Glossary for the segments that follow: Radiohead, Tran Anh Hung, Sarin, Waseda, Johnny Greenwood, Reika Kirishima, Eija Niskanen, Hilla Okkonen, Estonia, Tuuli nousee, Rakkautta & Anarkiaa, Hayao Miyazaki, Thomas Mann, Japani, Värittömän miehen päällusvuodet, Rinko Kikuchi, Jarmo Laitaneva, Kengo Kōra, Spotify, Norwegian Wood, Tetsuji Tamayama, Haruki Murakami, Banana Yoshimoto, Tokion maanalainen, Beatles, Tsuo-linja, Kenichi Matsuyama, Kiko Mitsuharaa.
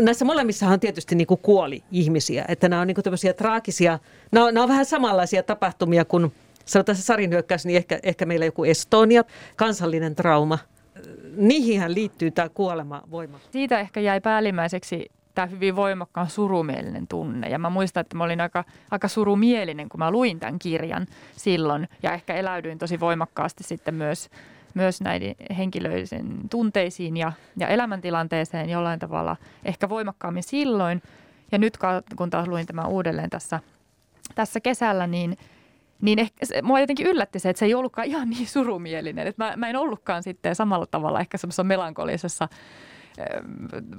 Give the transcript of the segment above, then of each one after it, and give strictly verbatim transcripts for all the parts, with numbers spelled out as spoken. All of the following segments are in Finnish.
Näissä molemmissahan tietysti niin kuin kuoli ihmisiä, että nämä on niin kuin tämmöisiä traagisia, nämä on, nämä on vähän samanlaisia tapahtumia kuin sanotaan se Sarin hyökkäys, niin ehkä, ehkä meillä joku Estonia, kansallinen trauma. Niihinhän liittyy tämä kuolemavoima. Siitä ehkä jäi päällimmäiseksi tämä hyvin voimakkaan surumielinen tunne. Ja mä muistan, että mä olin aika, aika surumielinen, kun mä luin tämän kirjan silloin ja ehkä eläydyin tosi voimakkaasti sitten myös, myös näiden henkilöiden tunteisiin ja, ja elämäntilanteeseen jollain tavalla ehkä voimakkaammin silloin. Ja nyt kun taas luin tämän uudelleen tässä, tässä kesällä, niin, niin ehkä, se, mua jotenkin yllätti se, että se ei ollutkaan ihan niin surumielinen. Et mä, mä en ollutkaan sitten samalla tavalla ehkä semmoisessa melankolisessa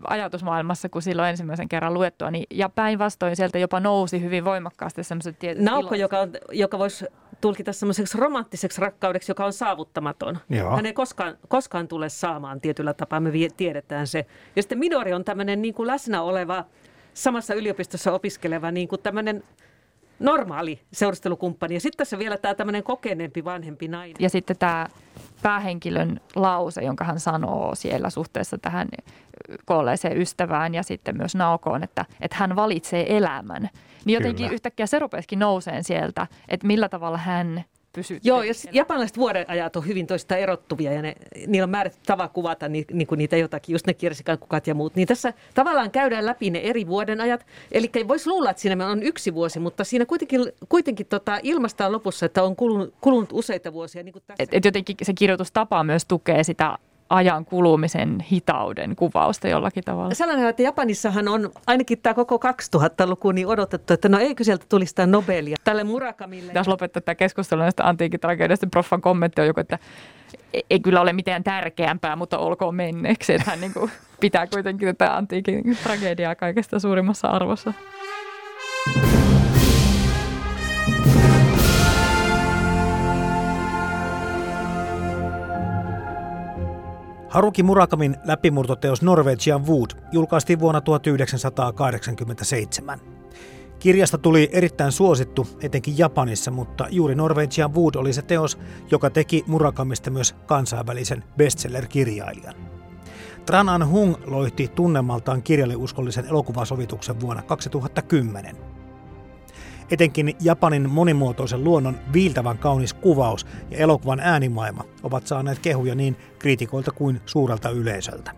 ajatusmaailmassa, kun silloin ensimmäisen kerran luettua. Niin, ja päinvastoin sieltä jopa nousi hyvin voimakkaasti semmoiset tietyt naukko, joka, joka voisi tulkita semmoiseksi romanttiseksi rakkaudeksi, joka on saavuttamaton. Joo. Hän ei koskaan, koskaan tule saamaan tietyllä tapaa, me tiedetään se. Ja sitten Midori on tämmöinen niin kuin läsnä oleva, samassa yliopistossa opiskeleva, niin kuin tämmöinen normaali seurustelukumppani. Ja sitten tässä vielä tämä tämmöinen kokeneempi vanhempi nainen. Ja sitten tämä päähenkilön lause, jonka hän sanoo siellä suhteessa tähän kuolleeseen ystävään ja sitten myös Naokoon, että, että hän valitsee elämän. Niin jotenkin kyllä, yhtäkkiä se rupesikin nouseen sieltä, että millä tavalla hän pysyy. Joo, jos japanilaiset vuodenajat on hyvin toista erottuvia ja ne, niillä on määrätty tava kuvata ni, niin kuin niitä jotakin, just ne kirsikankukat ja muut. Niin tässä tavallaan käydään läpi ne eri vuodenajat. Eli voisi luulla, että siinä on yksi vuosi, mutta siinä kuitenkin, kuitenkin tota ilmaistaan lopussa, että on kulunut, kulunut useita vuosia. Niin kuin tässä. Et, et jotenkin se kirjoitustapa myös tukee sitä ajan kulumisen hitauden kuvausta jollakin tavalla. Sellainen, että Japanissahan on ainakin tämä koko kaksituhattaluku niin odotettu, että no eikö sieltä tulisi tämä Nobelia tälle Murakamille. Tässä lopettaa tämä keskustelu näistä antiikin tragedioista. Proffan kommentti on joku, että ei kyllä ole mitään tärkeämpää, mutta olkoon menneeksi. Että hän niin kuin pitää kuitenkin tätä antiikin tragediaa kaikesta suurimmassa arvossa. Haruki Murakamin läpimurtoteos Norwegian Wood julkaistiin vuonna tuhatyhdeksänsataakahdeksankymmentäseitsemän. Kirjasta tuli erittäin suosittu, etenkin Japanissa, mutta juuri Norwegian Wood oli se teos, joka teki Murakamista myös kansainvälisen bestseller-kirjailijan. Tran Anh Hung loihti tunnemaltaan kirjalle uskollisen elokuvasovituksen vuonna kaksituhattakymmenen. Etenkin Japanin monimuotoisen luonnon viiltävän kaunis kuvaus ja elokuvan äänimaailma ovat saaneet kehuja niin kriitikoilta kuin suurelta yleisöltä.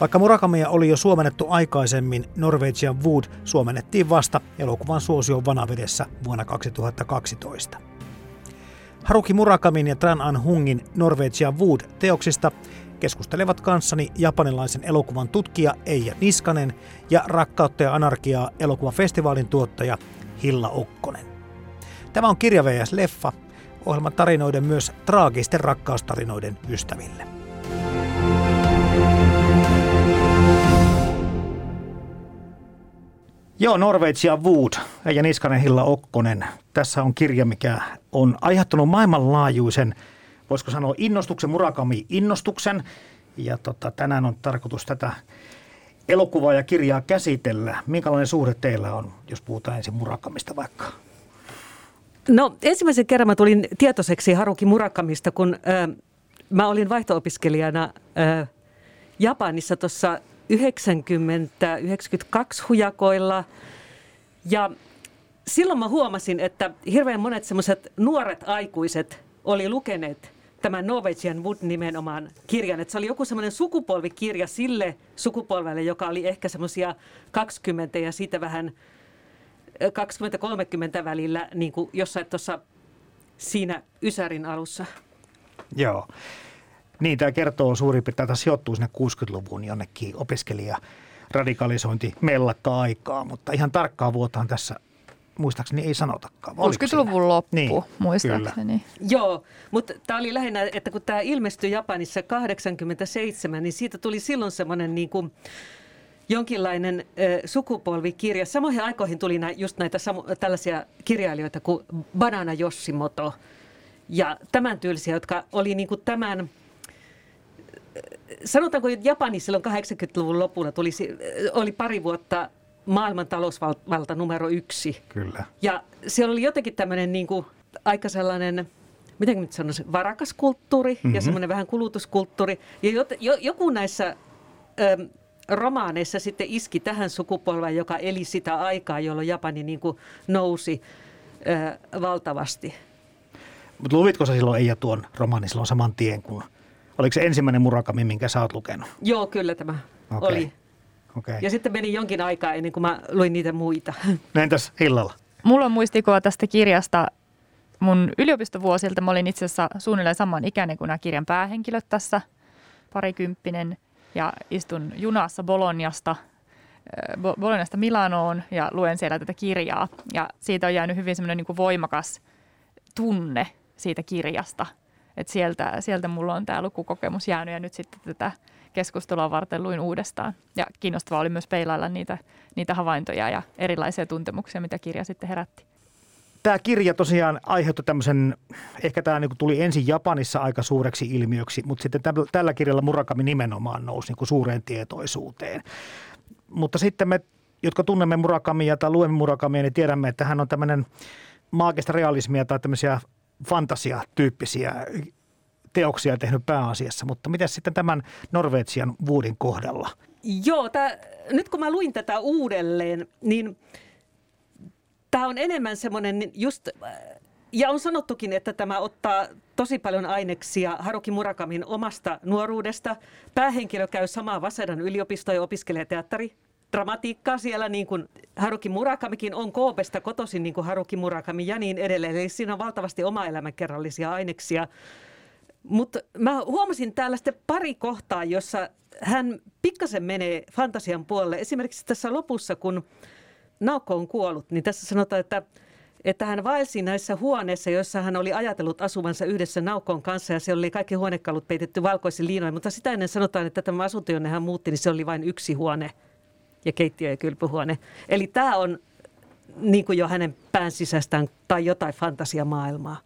Vaikka Murakamia oli jo suomennettu aikaisemmin, Norwegian Wood suomennettiin vasta elokuvan suosion vanavedessä vuonna kaksituhattakaksitoista. Haruki Murakamin ja Tran Anh Hungin Norwegian Wood-teoksista keskustelevat kanssani japanilaisen elokuvan tutkija Eija Niskanen ja Rakkautta ja Anarkiaa -elokuvafestivaalin tuottaja Hilla Okkonen. Tämä on kirja versus leffa, ohjelman tarinoiden myös traagisten rakkaustarinoiden ystäville. Joo, Norwegian Wood, Eija Niskanen, Hilla Okkonen. Tässä on kirja, mikä on aiheuttanut maailmanlaajuisen, voisiko sanoa innostuksen, Murakami-innostuksen. Ja tota, tänään on tarkoitus tätä elokuvaa ja kirjaa käsitellä. Minkälainen suhde teillä on, jos puhutaan ensin Murakamista vaikka? No ensimmäisen kerran mä tulin tietoiseksi Haruki Murakamista, kun äh, mä olin vaihto-opiskelijana äh, Japanissa tuossa yhdeksänkymmentä yhdeksänkymmentäkaksi hujakoilla. Ja silloin mä huomasin, että hirveän monet semmoiset nuoret aikuiset oli lukeneet tämän Norwegian Wood nimenomaan kirjan. Että se oli joku semmoinen sukupolvikirja sille sukupolvelle, joka oli ehkä semmoisia kaksikymmentä ja siitä vähän kaksikymmentä kolmekymmentä välillä, niin kuin jossain tuossa siinä Ysärin alussa. Joo. Niin, tämä kertoo suurin piirtein, että sijoittuu sinne kuudenkymmenen luvun jonnekin opiskelijaradikalisointi mellakka-aikaa, mutta ihan tarkkaa vuotaan tässä muistaakseni ei sanotakaan. kuudenkymmenenluvun loppu, niin, muistaakseni. Kyllä. Joo, mutta tämä oli lähinnä, että kun tämä ilmestyi Japanissa kahdeksankymmentäseitsemän, niin siitä tuli silloin semmoinen niin kuin jonkinlainen äh, sukupolvikirja. Samoihin aikoihin tuli nä, just näitä samu- tällaisia kirjailijoita kuin Banana Yoshimoto ja tämän tyylisiä, jotka oli niin kuin tämän, sanotaanko, että Japanissa silloin kahdeksankymmentäluvun lopulla tuli, oli pari vuotta maailman talousvalta numero yksi. Kyllä. Ja siellä oli jotenkin tämmöinen niin kuin aika sellainen, miten nyt sanoisin, varakas kulttuuri mm-hmm. ja semmoinen vähän kulutuskulttuuri. Ja jot, jo, joku näissä ö, romaaneissa sitten iski tähän sukupolveen, joka eli sitä aikaa, jolloin Japani niin kuin nousi ö, valtavasti. Mutta luvitko sä silloin Eija tuon romaanin silloin saman tien kuin? Oliko se ensimmäinen Murakami, minkä sä oot lukenut? Joo, kyllä tämä okay. oli. Okay. Ja sitten meni jonkin aikaa ennen kuin mä luin niitä muita. Entäs Hillalla? Mulla on muistikuva tästä kirjasta mun yliopistovuosilta. Mä olin itse asiassa suunnilleen saman ikäinen kuin nämä kirjan päähenkilöt tässä, parikymppinen. Ja istun junassa Bolognasta, Bolognasta Milanoon ja luen siellä tätä kirjaa. Ja siitä on jäänyt hyvin semmoinen niin kuin voimakas tunne siitä kirjasta. Että sieltä, sieltä mulla on tämä lukukokemus jäänyt ja nyt sitten tätä keskustelua varten luin uudestaan. Ja kiinnostavaa oli myös peilailla niitä, niitä havaintoja ja erilaisia tuntemuksia, mitä kirja sitten herätti. Tämä kirja tosiaan aiheutti tämmöisen, ehkä tämä niin kuin tuli ensin Japanissa aika suureksi ilmiöksi, mutta sitten täm, tällä kirjalla Murakami nimenomaan nousi niin kuin suureen tietoisuuteen. Mutta sitten me, jotka tunnemme Murakamia tai luemme Murakamia, niin tiedämme, että hän on tämmöinen maagista realismia tai tämmöisiä fantasiatyyppisiä teoksia tehnyt pääasiassa, mutta mitäs sitten tämän Norwegian Woodin kohdalla? Joo, tää, nyt kun mä luin tätä uudelleen, niin tämä on enemmän semmoinen just, ja on sanottukin, että tämä ottaa tosi paljon aineksia Haruki Murakamin omasta nuoruudesta. Päähenkilö käy samaa Wasedan yliopistoa ja opiskelee teatteridramatiikkaa siellä, niin kuin Haruki Murakamikin on Kobesta kotoisin, niin kuin Haruki Murakami ja niin edelleen. Eli siinä on valtavasti omaelämäkerrallisia aineksia. Mutta mä huomasin täällä sitten pari kohtaa, jossa hän pikkasen menee fantasian puolelle. Esimerkiksi tässä lopussa, kun Naoko on kuollut, niin tässä sanotaan, että, että hän vaelsi näissä huoneissa, joissa hän oli ajatellut asuvansa yhdessä Naokon kanssa. Ja siellä oli kaikki huonekalut peitetty valkoisin liinoin, mutta sitä ennen sanotaan, että tämä asunto, jonne hän muutti, niin se oli vain yksi huone ja keittiö ja kylpyhuone. Eli tämä on niin kuin jo hänen pään sisästään tai jotain fantasiamaailmaa.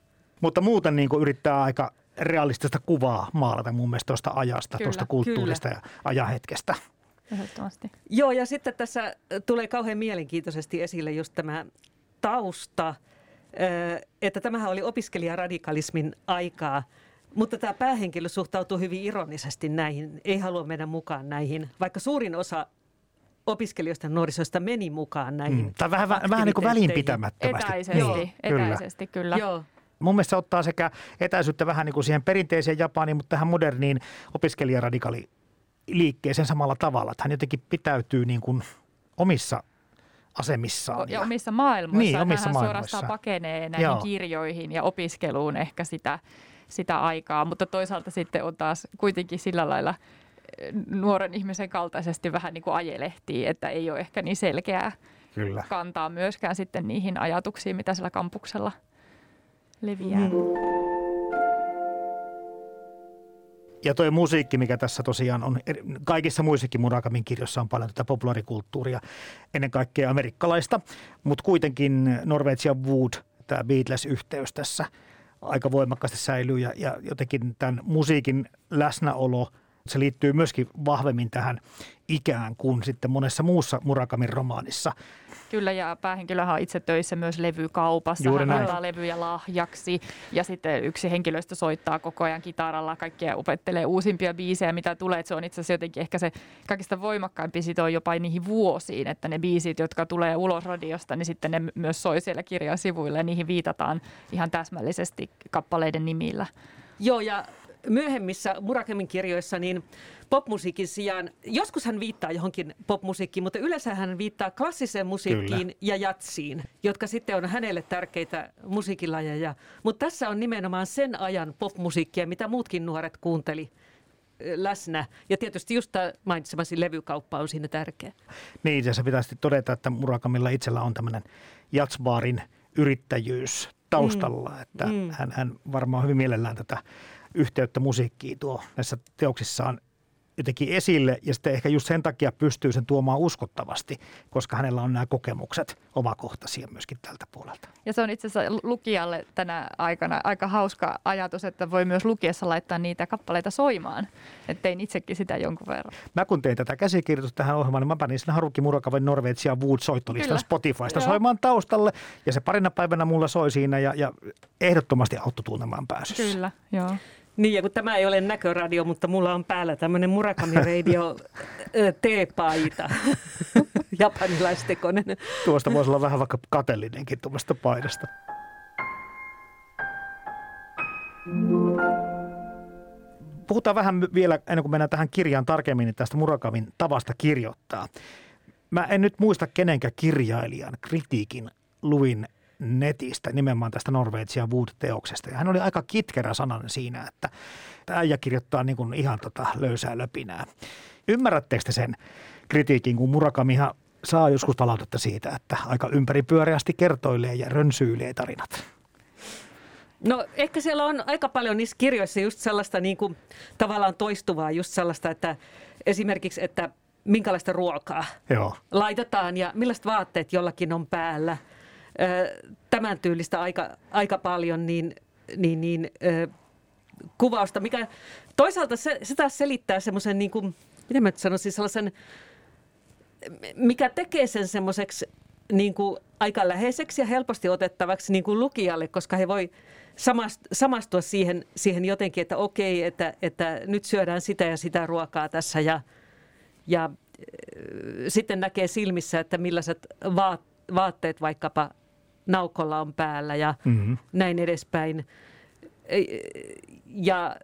Mutta muuten niin kuin yrittää aika realistista kuvaa maalata mun mielestä tuosta ajasta, kyllä, tuosta kulttuurista kyllä. ja ajahetkestä. Ehdottomasti. Joo, ja sitten tässä tulee kauhean mielenkiintoisesti esille just tämä tausta, että tämähän oli opiskelijaradikalismin aikaa, mutta tämä päähenkilö suhtautuu hyvin ironisesti näihin, ei halua mennä mukaan näihin, vaikka suurin osa opiskelijoista ja nuorisoista meni mukaan näihin. Mm. Tämä vähän, vähän niin kuin välinpitämättömästi. Etäisesti, niin, etäisesti kyllä. kyllä. Joo. Mun mielestä ottaa sekä etäisyyttä vähän niin kuin siihen perinteiseen Japaniin, mutta tähän moderniin opiskelijaradikaaliliikkeeseen samalla tavalla. Että hän jotenkin pitäytyy niin kuin omissa asemissaan. Ja, ja omissa maailmoissaan. Niin, omissa hän maailmoissa. Suorastaan pakenee näihin Joo. kirjoihin ja opiskeluun ehkä sitä, sitä aikaa, mutta toisaalta sitten on taas kuitenkin sillä lailla nuoren ihmisen kaltaisesti vähän niin kuin ajelehtii, että ei ole ehkä niin selkeää Kyllä. kantaa myöskään sitten niihin ajatuksiin, mitä siellä kampuksella leviää. Ja toi musiikki, mikä tässä tosiaan on, kaikissa muissakin Murakamin kirjoissa on paljon tätä populaarikulttuuria, ennen kaikkea amerikkalaista, mutta kuitenkin Norwegian Wood, tämä Beatles-yhteys tässä aika voimakkaasti säilyy ja, ja jotenkin tämän musiikin läsnäolo, se liittyy myöskin vahvemmin tähän ikään kuin sitten monessa muussa Murakamin romaanissa. Kyllä, ja päähenkilöhän on itse töissä myös levykaupassa. Juuri näin. Hän ottaa levyjä lahjaksi ja sitten yksi henkilöstö soittaa koko ajan kitaralla kaikkea, opettelee uusimpia biisejä, mitä tulee. Että se on itse asiassa jotenkin ehkä se kaikista voimakkaampi sitoo jopa niihin vuosiin, että ne biisit, jotka tulee ulos radiosta, niin sitten ne myös soi siellä kirjasivuilla ja niihin viitataan ihan täsmällisesti kappaleiden nimillä. Joo, ja myöhemmissä Murakamin kirjoissa niin popmusiikin sijaan, joskus hän viittaa johonkin popmusiikkiin, mutta yleensä hän viittaa klassiseen musiikkiin Kyllä. ja jatsiin, jotka sitten on hänelle tärkeitä musiikilajeja. Mutta tässä on nimenomaan sen ajan popmusiikkia, mitä muutkin nuoret kuunteli läsnä. Ja tietysti just tämä mainitsemasi levykauppa on siinä tärkeä. Niin, ja se pitäisi todeta, että Murakamilla itsellä on tämmöinen jatsbaarin yrittäjyys taustalla, mm. että mm. Hän, hän varmaan hyvin mielellään tätä yhteyttä musiikkiin tuo näissä teoksissaan jotenkin esille ja sitten ehkä just sen takia pystyy sen tuomaan uskottavasti, koska hänellä on nämä kokemukset omakohtaisia myöskin tältä puolelta. Ja se on itse asiassa lukijalle tänä aikana aika hauska ajatus, että voi myös lukiessa laittaa niitä kappaleita soimaan. Et tein itsekin sitä jonkun verran. Mä kun tein tätä käsikirjoitusta tähän ohjelmaan, niin mä panin sen Haruki Murakamin Norwegian Wood -soittolistan Spotifysta Joo. soimaan taustalle ja se parina päivänä mulla soi siinä ja, ja ehdottomasti auttoi tuulemaan pääsyssä. Kyllä, joo. Niin, ja kun tämä ei ole näköradio, mutta mulla on päällä tämmöinen Murakami Radio T-paita, japanilaistekoinen. Tuosta voisi olla vähän vaikka kateellinenkin tuommoista paidasta. Puhutaan vähän vielä, ennen kuin mennään tähän kirjaan tarkemmin, niin tästä Murakamin tavasta kirjoittaa. Mä en nyt muista kenenkä kirjailijan kritiikin luin netistä, nimenomaan tästä Norwegian Wood-teoksesta. Ja hän oli aika kitkerä sananen siinä, että äijä kirjoittaa niin kuin ihan tota löysää löpinää. Ymmärrättekö te sen kritiikin, kun Murakamihan saa joskus palautetta siitä, että aika ympäripyöreästi kertoilee ja rönsyilee tarinat? No ehkä siellä on aika paljon niissä kirjoissa just sellaista niin kuin tavallaan toistuvaa, just sellaista, että esimerkiksi, että minkälaista ruokaa Joo. laitetaan ja millaiset vaatteet jollakin on päällä. Tämän tyylistä aika, aika paljon niin, niin, niin, äh, kuvausta, mikä toisaalta se, se taas selittää semmoisen, niin kuin, miten mä nyt sanoisin, sellaisen, mikä tekee sen semmoiseksi niin kuin aika läheiseksi ja helposti otettavaksi niin kuin lukijalle, koska he voi samastua siihen, siihen jotenkin, että okei, että, että nyt syödään sitä ja sitä ruokaa tässä ja, ja äh, sitten näkee silmissä, että millaiset vaatteet. vaatteet vaikkapa naukolla on päällä ja mm-hmm. näin edespäin. Ja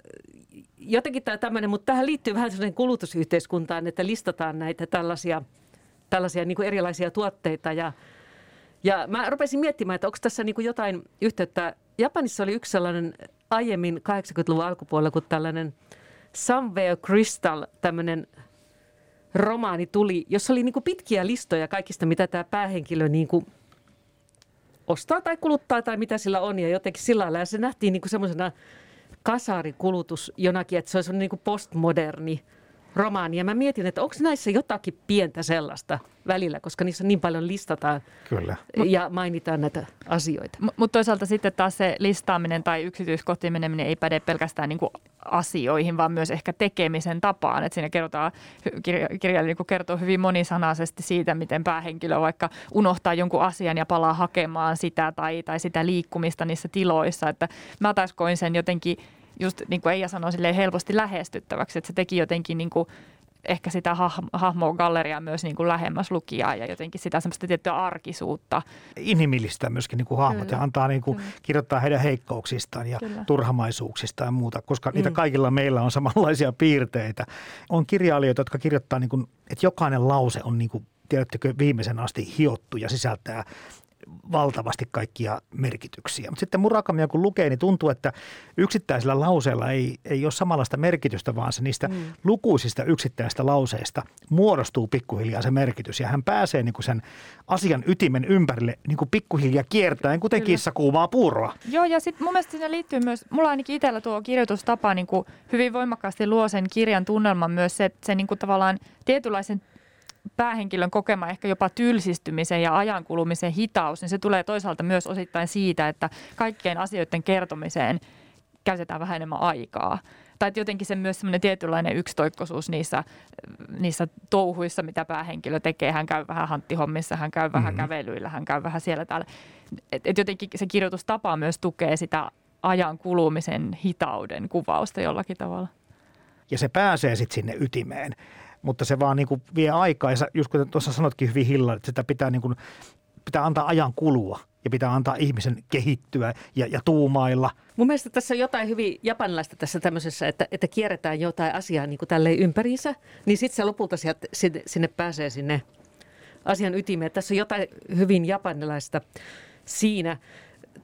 jotenkin tämä tämmöinen, mutta tähän liittyy vähän sellainen kulutusyhteiskuntaan, että listataan näitä tällaisia, tällaisia niin kuin erilaisia tuotteita. Ja, ja mä rupesin miettimään, että onko tässä niin kuin jotain yhteyttä. Japanissa oli yksi sellainen aiemmin kahdeksankymmentäluvun alkupuolella, kun tällainen Somewhere Crystal tämmöinen romaani tuli, jossa oli niin kuin pitkiä listoja kaikista, mitä tämä päähenkilö niin kuin ostaa tai kuluttaa tai mitä sillä on. Ja jotenkin sillä lailla se nähtiin niin kuin semmoisena kasarikulutus jonakin, että se olisi niin kuin postmoderni romaani. Ja mä mietin, että onko näissä jotakin pientä sellaista välillä, koska niissä niin paljon listataan Kyllä. ja mainitaan näitä asioita. M- mutta toisaalta sitten taas se listaaminen tai yksityiskohtiin meneminen ei päde pelkästään niin kuin asioihin, vaan myös ehkä tekemisen tapaan. Et siinä kerrotaan, kirja- kirjailija niin kertoo hyvin monisanaisesti siitä, miten päähenkilö vaikka unohtaa jonkun asian ja palaa hakemaan sitä tai, tai sitä liikkumista niissä tiloissa. Että mä taas koin sen jotenkin, just niin kuin Eija sanoi, silleen helposti lähestyttäväksi, että se teki jotenkin niin kuin ehkä sitä hahmoa galleriaa myös niin kuin lähemmäs lukijaa ja jotenkin sitä semmoista tiettyä arkisuutta. Inhimillistää myöskin niin kuin hahmot Kyllä. ja antaa niin kuin kirjoittaa heidän heikkouksistaan ja Kyllä. turhamaisuuksistaan ja muuta, koska niitä mm. kaikilla meillä on samanlaisia piirteitä. On kirjailijoita, jotka kirjoittaa, niin kuin, että jokainen lause on niin kuin, tiedättekö, viimeisen asti hiottu ja sisältää valtavasti kaikkia merkityksiä. Mutta sitten Murakamia kun lukee, niin tuntuu, että yksittäisellä lauseella ei, ei ole samanlaista merkitystä, vaan se niistä mm. lukuisista yksittäisistä lauseista muodostuu pikkuhiljaa se merkitys. Ja hän pääsee niinku sen asian ytimen ympärille niinku pikkuhiljaa kiertäen, kuten Kyllä. kissa kuumaa puuroa. Joo, ja sitten mun mielestä siinä liittyy myös, mulla ainakin itsellä tuo kirjoitustapa niinku hyvin voimakkaasti luo sen kirjan tunnelman myös se, että se niinku tavallaan tietynlaisen päähenkilön kokema ehkä jopa tylsistymisen ja ajankulumisen hitaus, niin se tulee toisaalta myös osittain siitä, että kaikkien asioiden kertomiseen käytetään vähän enemmän aikaa. Tai jotenkin se myös semmoinen tietynlainen yksitoikkoisuus niissä, niissä touhuissa, mitä päähenkilö tekee. Hän käy vähän hanttihommissa, hän käy vähän mm-hmm. kävelyillä, hän käy vähän siellä täällä. Et, et jotenkin se kirjoitustapa myös tukee sitä ajan kulumisen hitauden kuvausta jollakin tavalla. Ja se pääsee sitten sinne ytimeen. Mutta se vaan niin kuin vie aikaa ja just kuten tuossa sanotkin hyvin Hilla, että sitä pitää, niin kuin, pitää antaa ajan kulua ja pitää antaa ihmisen kehittyä ja, ja tuumailla. Mun mielestä tässä on jotain hyvin japanilaista tässä tämmöisessä, että, että kierretään jotain asiaa niin kuin tälleen ympäriinsä, niin sitten se lopulta sieltä, sinne, sinne pääsee sinne asian ytimeen. Tässä on jotain hyvin japanilaista siinä.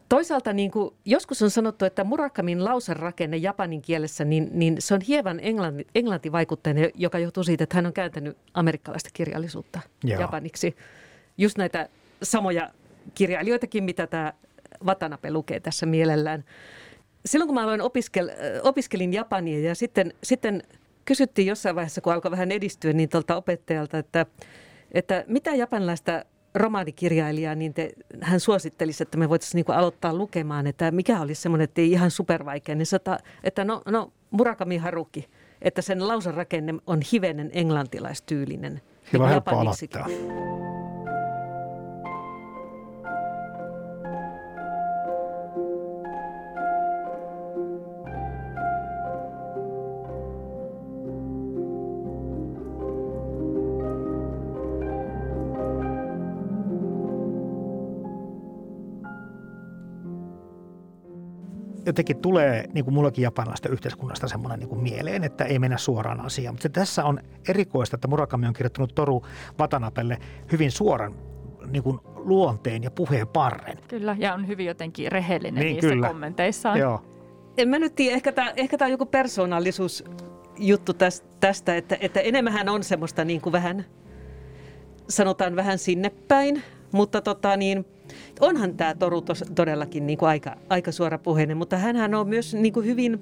Toisaalta niin kuin joskus on sanottu, että Murakamin lauserakenne japanin kielessä, niin, niin se on hieman englanti, englantivaikutteinen, joka johtuu siitä, että hän on kääntänyt amerikkalaista kirjallisuutta Joo. japaniksi. Just näitä samoja kirjailijoitakin, mitä tämä Watanabe lukee tässä mielellään. Silloin kun mä aloin opiskel, opiskelin japania ja sitten, sitten kysyttiin jossain vaiheessa, kun alkoi vähän edistyä, niin tuolta opettajalta, että, että mitä japanilaista romaanikirjailijaa niin te, hän suosittelisi, että me voitaisiin niin kuin aloittaa lukemaan, että mikä olisi semmoinen, että ei ihan supervaikea, niin sata, että no, no Murakami Haruki, että sen lausanrakenne on hivenen englantilaistyylinen. Sillä on helppo aloittaa. Jotenkin tulee niin kuin mullakin japanilaisesta yhteiskunnasta semmoinen niin kuin mieleen, että ei mennä suoraan asiaan. Mutta se tässä on erikoista, että Murakami on kirjoittanut Toru Watanabelle hyvin suoran niin kuin luonteen ja puheen parren. Kyllä, ja on hyvin jotenkin rehellinen niin, niissä kyllä. kommenteissaan. Joo. En mä nyt tiedä, ehkä tämä, ehkä tämä on joku persoonallisuusjuttu tästä, että, että enemmän on semmoista niin kuin vähän, sanotaan vähän sinne päin, mutta tota niin... Onhan tämä Toru tos, todellakin niin kuin aika, aika suorapuheinen, mutta hänhän on myös niin kuin hyvin,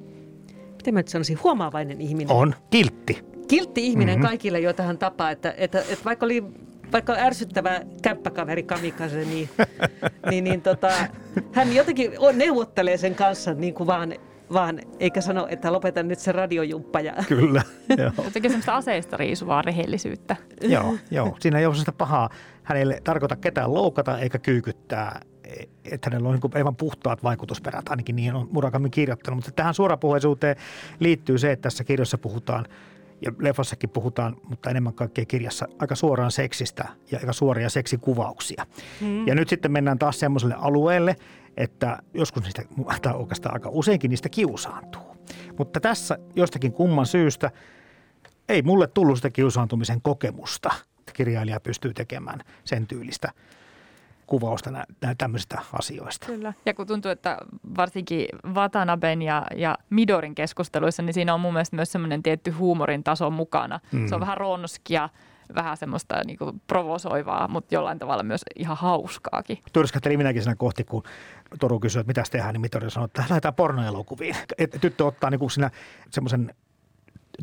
miten mä nyt sanoisin, huomaavainen ihminen. On, kiltti. Kiltti ihminen mm-hmm. kaikille, joita hän tapaa, että, että, että vaikka oli vaikka ärsyttävä kämppäkaveri Kamikaze, niin, niin, niin tota, hän jotenkin neuvottelee sen kanssa niin kuin vaan, vaan eikä sano, että lopeta nyt se radiojumppa. Ja... Kyllä, joo. Jotenkin semmoista aseista riisuvaa rehellisyyttä. Joo, joo, siinä ei ole semmoista pahaa. Hänelle ei tarkoita ketään loukata eikä kyykyttää, että hänellä on niin aivan puhtaat vaikutusperät, ainakin niin on Murakami kirjoittanut. Mutta tähän suorapuheisuuteen liittyy se, että tässä kirjassa puhutaan, ja leffassakin puhutaan, mutta enemmän kaikkea kirjassa, aika suoraan seksistä ja aika suoria seksikuvauksia. Mm. Ja nyt sitten mennään taas semmoiselle alueelle, että joskus niistä, tai oikeastaan aika useinkin niistä kiusaantuu. Mutta tässä jostakin kumman syystä ei mulle tullut sitä kiusaantumisen kokemusta. Kirjailija pystyy tekemään sen tyylistä kuvausta nä- nä- tämmöisistä asioista. Kyllä. Ja kun tuntuu, että varsinkin Watanaben ja, ja Midorin keskusteluissa, niin siinä on mun mielestä myös semmoinen tietty huumorin taso mukana. Mm. Se on vähän ronskia, vähän semmoista niin kuin provosoivaa, mutta jollain tavalla myös ihan hauskaakin. Tyrskähtelin minäkin siinä kohti, kun Toru kysyi, että mitäs tehdään, niin Midori sanoi, että lähdetään pornoelokuviin. Et tyttö ottaa niin kuin siinä semmoisen...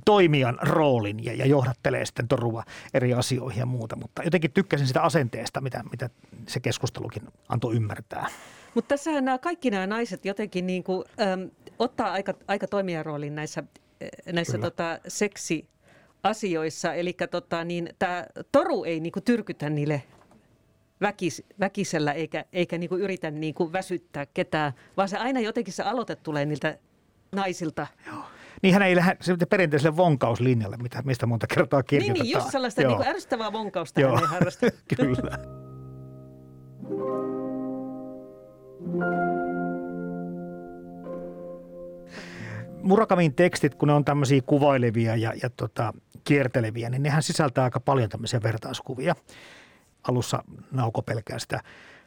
toimijan roolin ja, ja johdattelee sitten Torua eri asioihin ja muuta, mutta jotenkin tykkäsin sitä asenteesta, mitä, mitä se keskustelukin antoi ymmärtää. Mutta tässähän nämä, kaikki nämä naiset jotenkin niin kuin, äm, ottaa aika, aika toimijan roolin näissä, näissä tota, seksiasioissa, eli tota, niin, tämä Toru ei niin kuin, tyrkytä niille väkis, väkisellä eikä, eikä niin kuin, yritä niin kuin, väsyttää ketään, vaan se aina jotenkin se aloite tulee niiltä naisilta. Joo. Niin hän ei lähde perinteiselle vonkauslinjalle, mistä monta kertaa kirjoitetaan. Niin, just sellaista niin kuin ärsyttävää vonkausta hän ei harrasta. Kyllä. Murakamin tekstit, kun ne on tämmöisiä kuvailevia ja, ja tota, kierteleviä, niin nehän sisältää aika paljon tämmöisiä vertauskuvia. Alussa Nauko pelkää sitä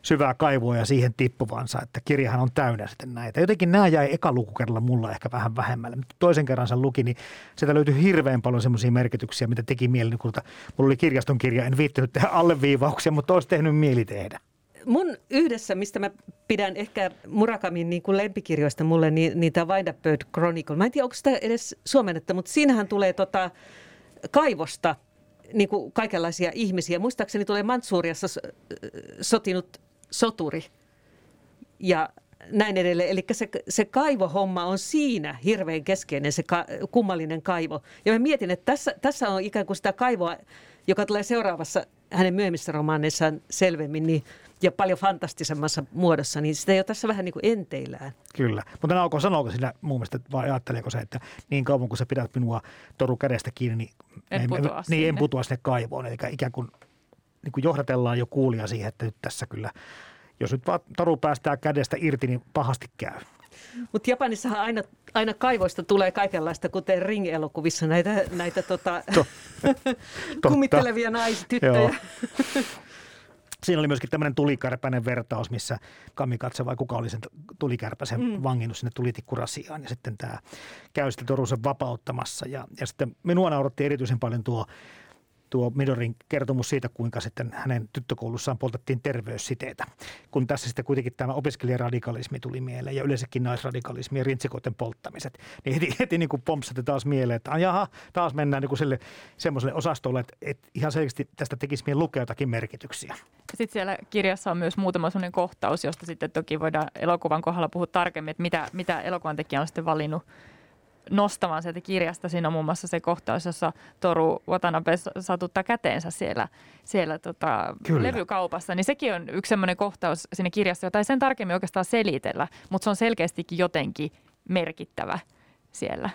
syvää kaivoa ja siihen tippuvansa, että kirjahan on täynnä sitten näitä. Jotenkin nämä jäi eka lukukerralla mulla ehkä vähän vähemmälle, mutta toisen kerran sen luki, niin sieltä löytyi hirveän paljon semmoisia merkityksiä, mitä teki mieli. Mulla oli kirjaston kirja, en viittynyt tehdä alleviivauksia, mutta olisi tehnyt mieli tehdä. Mun yhdessä, mistä mä pidän ehkä Murakamin niin kuin lempikirjoista mulle, niin, niin tämä Windup Bird Chronicle. Mä en tiedä, onko sitä edes suomennetta, mutta siinähän tulee tota kaivosta niin kuin kaikenlaisia ihmisiä. Muistaakseni tulee Mantsuriassa sotinut soturi ja näin edelleen. Eli se, se kaivohomma on siinä hirveän keskeinen, se ka, kummallinen kaivo. Ja mä mietin, että tässä, tässä on ikään kuin sitä kaivoa, joka tulee seuraavassa hänen myöhemmissä romaaneissaan selvemmin niin, ja paljon fantastisemmassa muodossa, niin sitä ei ole tässä vähän niin kuin enteillään. Kyllä, mutta Nauko, sanooko sinä muun mielestä, vai ajatteleeko se, että niin kauan kun sä pidät minua Torun kädestä kiinni, niin en, en, putoa, niin, en putoa sinne kaivoon, eli ikään kuin niin kuin johdatellaan jo kuulija siihen, että nyt tässä kyllä, jos nyt vaan Toru päästää kädestä irti, niin pahasti käy. Mutta Japanissahan aina, aina kaivoista tulee kaikenlaista, kuten Ring-elokuvissa näitä, näitä tota, kummittelevia naistyttöjä. Siinä oli myöskin tämmöinen tulikärpäinen vertaus, missä Kamikatse vai kuka oli sen tulikärpäisen mm. vanginnut sinne tulitikkurasiaan. Ja sitten tämä käy sitten Torusen vapauttamassa. Ja, ja sitten minua nauratti erityisen paljon tuo tuo Midorin kertomus siitä, kuinka sitten hänen tyttökoulussaan poltettiin terveyssiteitä. Kun tässä sitten kuitenkin tämä opiskelijaradikalismi tuli mieleen ja yleensäkin naisradikalismi ja rintsikoiden polttamiset, niin heti, heti niin kuin pompsatte taas mieleen, että jaha, taas mennään niin kuin sille, semmoiselle osastolle, että, että ihan selkeästi tästä tekisi mieli lukea jotakin merkityksiä. Sitten siellä kirjassa on myös muutama sellainen kohtaus, josta sitten toki voidaan elokuvan kohdalla puhua tarkemmin, että mitä, mitä elokuvan tekijä on sitten valinnut nostamaan sieltä kirjasta. Siinä on muun muassa se kohtaus, jossa Toru Watanabe satuttaa käteensä siellä, siellä tota levykaupassa. Niin sekin on yksi sellainen kohtaus siinä kirjassa, jota ei sen tarkemmin oikeastaan selitellä, mutta se on selkeästikin jotenkin merkittävä siellä.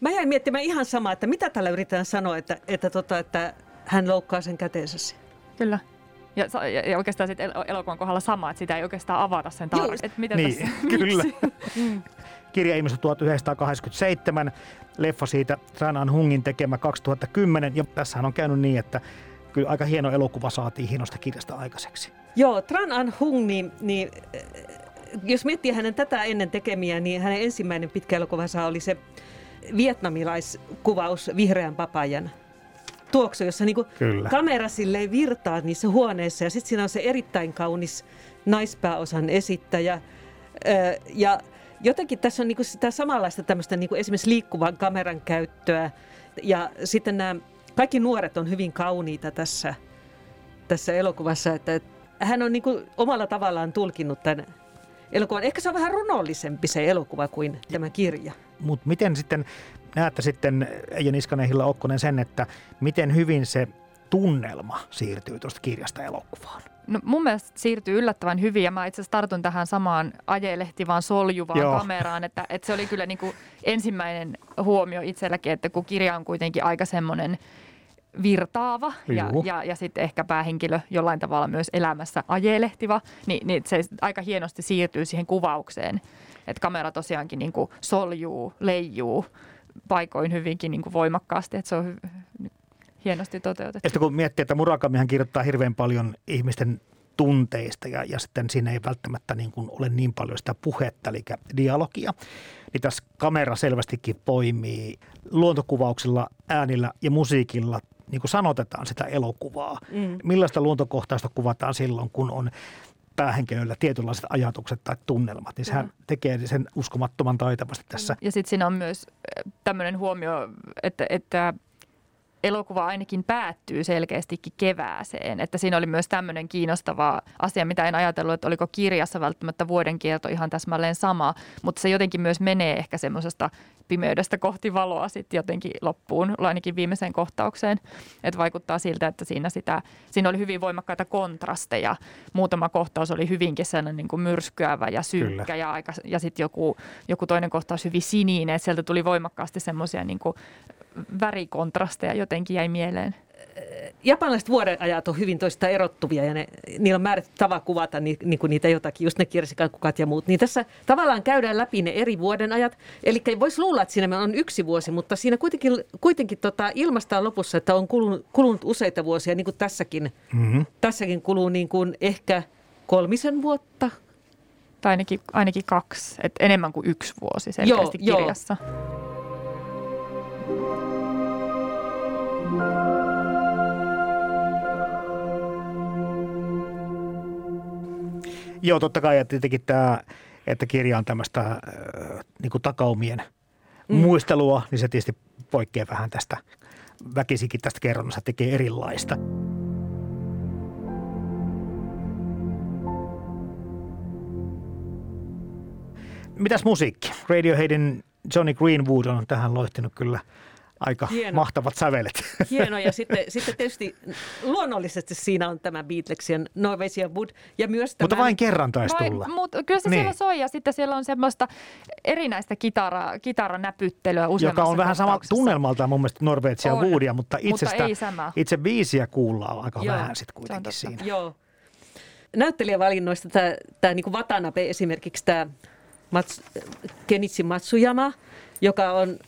Mä jäin miettimään ihan samaa, että mitä tällä yritetään sanoa, että, että, tota, että hän loukkaa sen käteensä. Kyllä. Ja, ja, ja oikeastaan sitten el- elokuvan kohdalla sama, että sitä ei oikeastaan avata sen tarkemmin. Mitä niin, tässä? Kyllä. Kirja ilmestyi tuhatyhdeksänsataakahdeksankymmentäseitsemän, leffa siitä Tran Anh Hungin tekemä kaksituhattakymmenen. Ja tässähän on käynyt niin, että kyllä aika hieno elokuva saatiin hienosta kirjasta aikaiseksi. Joo, Tran Anh Hung, niin, niin jos miettii hänen tätä ennen tekemiä, niin hänen ensimmäinen pitkä elokuvansa oli se vietnamilaiskuvaus Vihreän vapaajan tuoksu, jossa niin kuin kamera silleen virtaa niissä huoneissa. Ja sitten siinä on se erittäin kaunis naispääosan esittäjä. Ja jotenkin tässä on niinku sitä samanlaista tämmöistä niinku esimerkiksi liikkuvan kameran käyttöä. Ja sitten nämä kaikki nuoret on hyvin kauniita tässä, tässä elokuvassa. Että hän on niinku omalla tavallaan tulkinnut tämän elokuvan. Ehkä se on vähän runollisempi se elokuva kuin tämä kirja. Mutta miten sitten näette sitten Eija Niskanen, Hilla Okkonen sen, että miten hyvin se tunnelma siirtyy tuosta kirjasta elokuvaan? No mun mielestä siirtyy yllättävän hyvin, ja mä itse asiassa tartun tähän samaan ajelehtivaan, soljuvaan Joo. kameraan, että, että se oli kyllä niin kuin ensimmäinen huomio itselläkin, että kun kirja on kuitenkin aika semmoinen virtaava ja, ja, ja sitten ehkä päähenkilö jollain tavalla myös elämässä ajelehtiva, niin, niin se aika hienosti siirtyy siihen kuvaukseen, että kamera tosiaankin niin kuin soljuu, leijuu paikoin hyvinkin niin kuin voimakkaasti, että se on hy- hienosti toteutettu. Ja sitten kun miettii, että Murakamihan kirjoittaa hirveän paljon ihmisten tunteista ja, ja sitten siinä ei välttämättä niin kuin ole niin paljon sitä puhetta, eli dialogia, niin tässä kamera selvästikin poimii luontokuvauksilla, äänillä ja musiikilla, niin kuin sanotetaan sitä elokuvaa. Mm. Millaista luontokohtausta kuvataan silloin, kun on päähenkilöillä tietynlaiset ajatukset tai tunnelmat, niin sehän tekee sen uskomattoman taitavasti tässä. Ja sitten siinä on myös tämmöinen huomio, että, että elokuva ainakin päättyy selkeästikin kevääseen. Että siinä oli myös tämmöinen kiinnostava asia, mitä en ajatellut, että oliko kirjassa välttämättä vuoden kierto ihan täsmälleen sama, mutta se jotenkin myös menee ehkä semmoisesta pimeydestä kohti valoa sitten jotenkin loppuun, ainakin viimeiseen kohtaukseen. Että vaikuttaa siltä, että siinä, sitä, siinä oli hyvin voimakkaita kontrasteja. Muutama kohtaus oli hyvinkin sellainen niin kuin myrskyävä ja synkkä ja, aika, ja sitten joku, joku toinen kohtaus hyvin sininen. Sieltä tuli voimakkaasti semmoisia niin kuin värikontrasteja jotenkin jäi mieleen. Japanilaiset vuodenajat on hyvin toistaan erottuvia ja ne, niillä on määrätty tava kuvata ni, niin kuin niitä jotakin, just ne kirsikankukat ja muut. Niin tässä tavallaan käydään läpi ne eri vuodenajat. Eli voisi luulla, että siinä on yksi vuosi, mutta siinä kuitenkin, kuitenkin tota ilmaistaan lopussa, että on kulunut, kulunut useita vuosia, niin kuin tässäkin. Mm-hmm. Tässäkin kuluu niin kuin ehkä kolmisen vuotta. Tai ainakin, ainakin kaksi, että enemmän kuin yksi vuosi selkeästi joo, kirjassa. Joo. Joo, totta kai, että tietenkin tämä, että kirja on tämmöistä äh, niin kuin takaumien mm. muistelua, niin se tietysti poikkeaa vähän tästä, väkisinkin tästä kerronnasta tekee erilaista. Mitäs musiikki? Radioheadin Johnny Greenwood on tähän loihtinut kyllä aika hieno. Mahtavat sävelet. Hienoa, ja sitten, sitten tietysti luonnollisesti siinä on tämä Beatlesien Norwegian Wood. Ja myös tämän... Mutta vain kerran taisi tulla. Vai, mutta kyllä se niin. Siellä soi, ja sitten siellä on semmoista erinäistä kitara, kitaranäpyttelyä useammassa joka on vähän sama tunnelmaltaan mun mielestä Norwegian Woodia, mutta, mutta sitä, itse biisiä kuullaan aika Joo, vähän sitten kuitenkin siinä. Joo. Näyttelijävalinnoista tämä, tämä niin kuin Watanabe esimerkiksi, tämä Mats, Kenichi Matsuyama, joka on...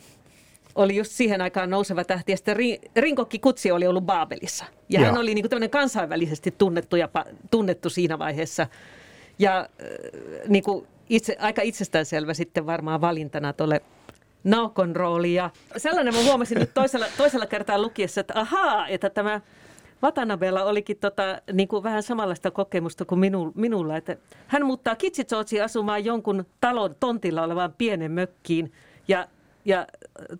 oli just siihen aikaan nouseva tähti, ja sitten Rinko Kikuchi oli ollut Baabelissa. Ja Joo. hän oli niinku tämmöinen kansainvälisesti tunnettu, ja pa- tunnettu siinä vaiheessa. Ja äh, niinku itse, aika itsestäänselvä sitten varmaan valintana tuolle Naokon rooli. Ja sellainen mä huomasin nyt toisella, toisella kertaa lukiessa, että ahaa, että tämä Watanabella olikin tota, niin kuin vähän samanlaista kokemusta kuin minu, minulla. Että hän muuttaa Kitsitsotsi asumaan jonkun talon tontilla olevaan pienen mökkiin ja Ja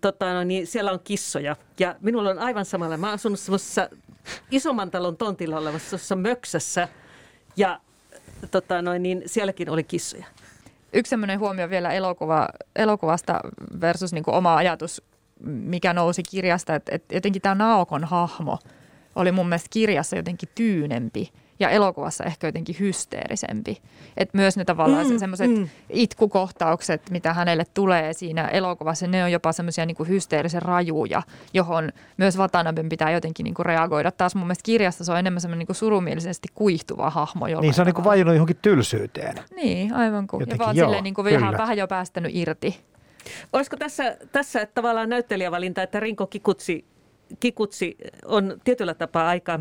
tota, no niin, siellä on kissoja. Ja minulla on aivan samalla. Mä oon asunut semmoisessa isomman talon tontilla olevassa möksässä. Ja tota, no niin, sielläkin oli kissoja. Yksi semmoinen huomio vielä elokuva, elokuvasta versus niin kuin oma ajatus, mikä nousi kirjasta. Että, että jotenkin tämä Naokon hahmo oli mun mielestä kirjassa jotenkin tyynempi. Ja elokuvassa ehkä jotenkin hysteerisempi. Että myös ne tavallaan mm, semmoiset mm. itkukohtaukset, mitä hänelle tulee siinä elokuvassa, ne on jopa semmoisia niinku hysteerisen rajuja, johon myös Watanaben pitää jotenkin niinku reagoida. Taas mun mielestä kirjasta se on enemmän semmoinen niinku surumielisesti kuihtuva hahmo. Niin, se on niinku vajunut johonkin tylsyyteen. Niin, aivan kuin. Jotenkin, ja vaan joo, silleen niinku vähän, vähän jo päästänyt irti. Olisiko tässä, tässä että tavallaan näyttelijävalinta, että Rinko Kikuchi, Kikuchi on tietyllä tapaa aika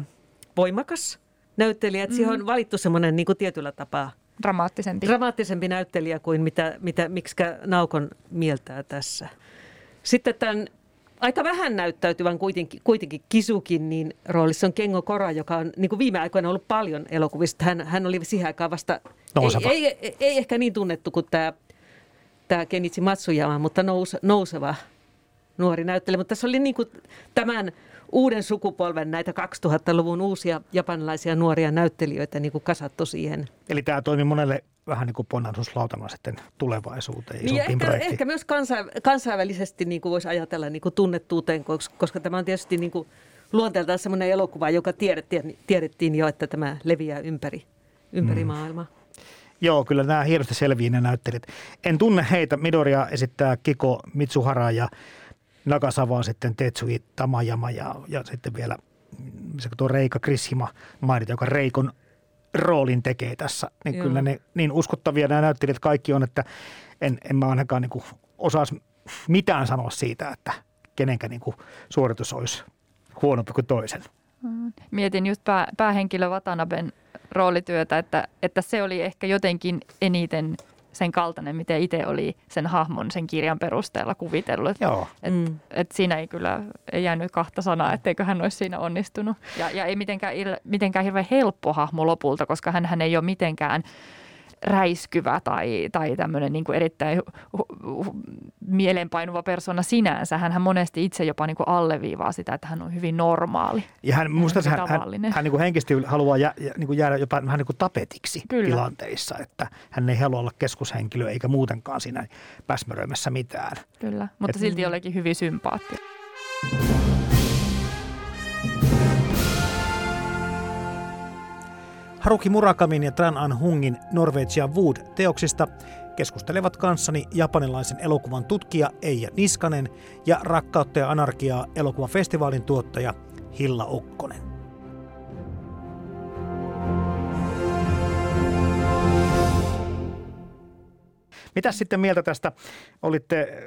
voimakas näyttelijä, että mm-hmm. siihen on valittu semmoinen niin kuin tietyllä tapaa dramaattisempi, dramaattisempi näyttelijä kuin mitä, mitä, miksikä Naokon mieltää tässä. Sitten tämän aika vähän näyttäytyvän kuitenkin, kuitenkin Kisukin niin roolissa on Kengo Kōra, joka on niin kuin viime aikoina ollut paljon elokuvista. Hän, hän oli siihen aikaan vasta, ei, ei, ei, ei ehkä niin tunnettu kuin tämä, tämä Kenichi Matsuyama, mutta nous, nouseva nuori näyttelijä. Mutta tässä oli niin kuin tämän uuden sukupolven näitä kaksituhattaluvun uusia japanilaisia nuoria näyttelijöitä niin kuin kasattu siihen. Eli tämä toimi monelle vähän niin kuin ponnahduslautana sitten tulevaisuuteen. Niin ehkä, ehkä myös kansain, kansainvälisesti niin kuin voisi ajatella niin kuin tunnettuuteen, koska tämä on tietysti niin kuin luonteeltaan sellainen elokuva, joka tiedettiin, tiedettiin jo, että tämä leviää ympäri, ympäri mm. maailmaa. Joo, kyllä nämä hienosti selviää ne näyttelijät. En tunne heitä. Midoria esittää Kiko Mitsuharaa ja Nagasavaa sitten Tetsuji Tamayama ja, ja sitten vielä se tuo Reika Kirishima mainita, joka Reikon roolin tekee tässä. Niin Joo. Kyllä ne niin uskottavia nämä näyttelijät kaikki on, että en, en mä ainakaan niin kuin osaisi mitään sanoa siitä, että kenenkä niin kuin suoritus olisi huonompi kuin toisen. Mietin just pää, päähenkilö Watanaben roolityötä, että, että se oli ehkä jotenkin eniten sen kaltainen, miten itse oli sen hahmon, sen kirjan perusteella kuvitellut. Et, mm. et siinä ei kyllä ei jäänyt kahta sanaa, etteikö hän olisi siinä onnistunut. Ja, ja ei mitenkään, mitenkään hirveän helppo hahmo lopulta, koska hän ei ole mitenkään räiskyvä tai, tai tämmöinen niin kuin erittäin hu, hu, hu, mielenpainuva persona sinänsä. Hänhän monesti itse jopa niin kuin alleviivaa sitä, että hän on hyvin normaali. Ja hän, musta hän, hän, hän, hän niin kuin henkisesti haluaa jä, niin kuin jäädä jopa vähän niin kuin tapetiksi Kyllä. tilanteissa, että hän ei halua olla keskushenkilö eikä muutenkaan siinä päsmäröimässä mitään. Kyllä, mutta Et, silti jollekin hyvin sympaattia. Haruki Murakamin ja Tran Anh Hungin Norwegian Wood-teoksista keskustelevat kanssani japanilaisen elokuvan tutkija Eija Niskanen ja Rakkautta ja Anarkiaa -elokuvafestivaalin tuottaja Hilla Okkonen. Mitäs sitten mieltä tästä olitte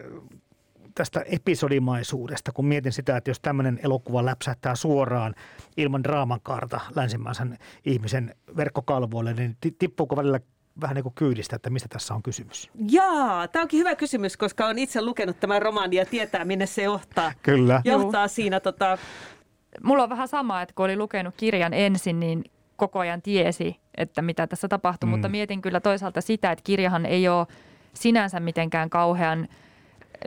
tästä episodimaisuudesta, kun mietin sitä, että jos tämmöinen elokuva läpsähtää suoraan ilman draaman kaarta länsimaisen ihmisen verkkokalvoille, niin tippuuko välillä vähän niin kuin kyydistä, että mistä tässä on kysymys? Jaa, tämä onkin hyvä kysymys, koska olen itse lukenut tämän romaanin ja tietää, minne se johtaa. Kyllä. Johtaa Juh. siinä tota... Mulla on vähän sama, että kun olin lukenut kirjan ensin, niin koko ajan tiesi, että mitä tässä tapahtui, mm. mutta mietin kyllä toisaalta sitä, että kirjahan ei ole sinänsä mitenkään kauhean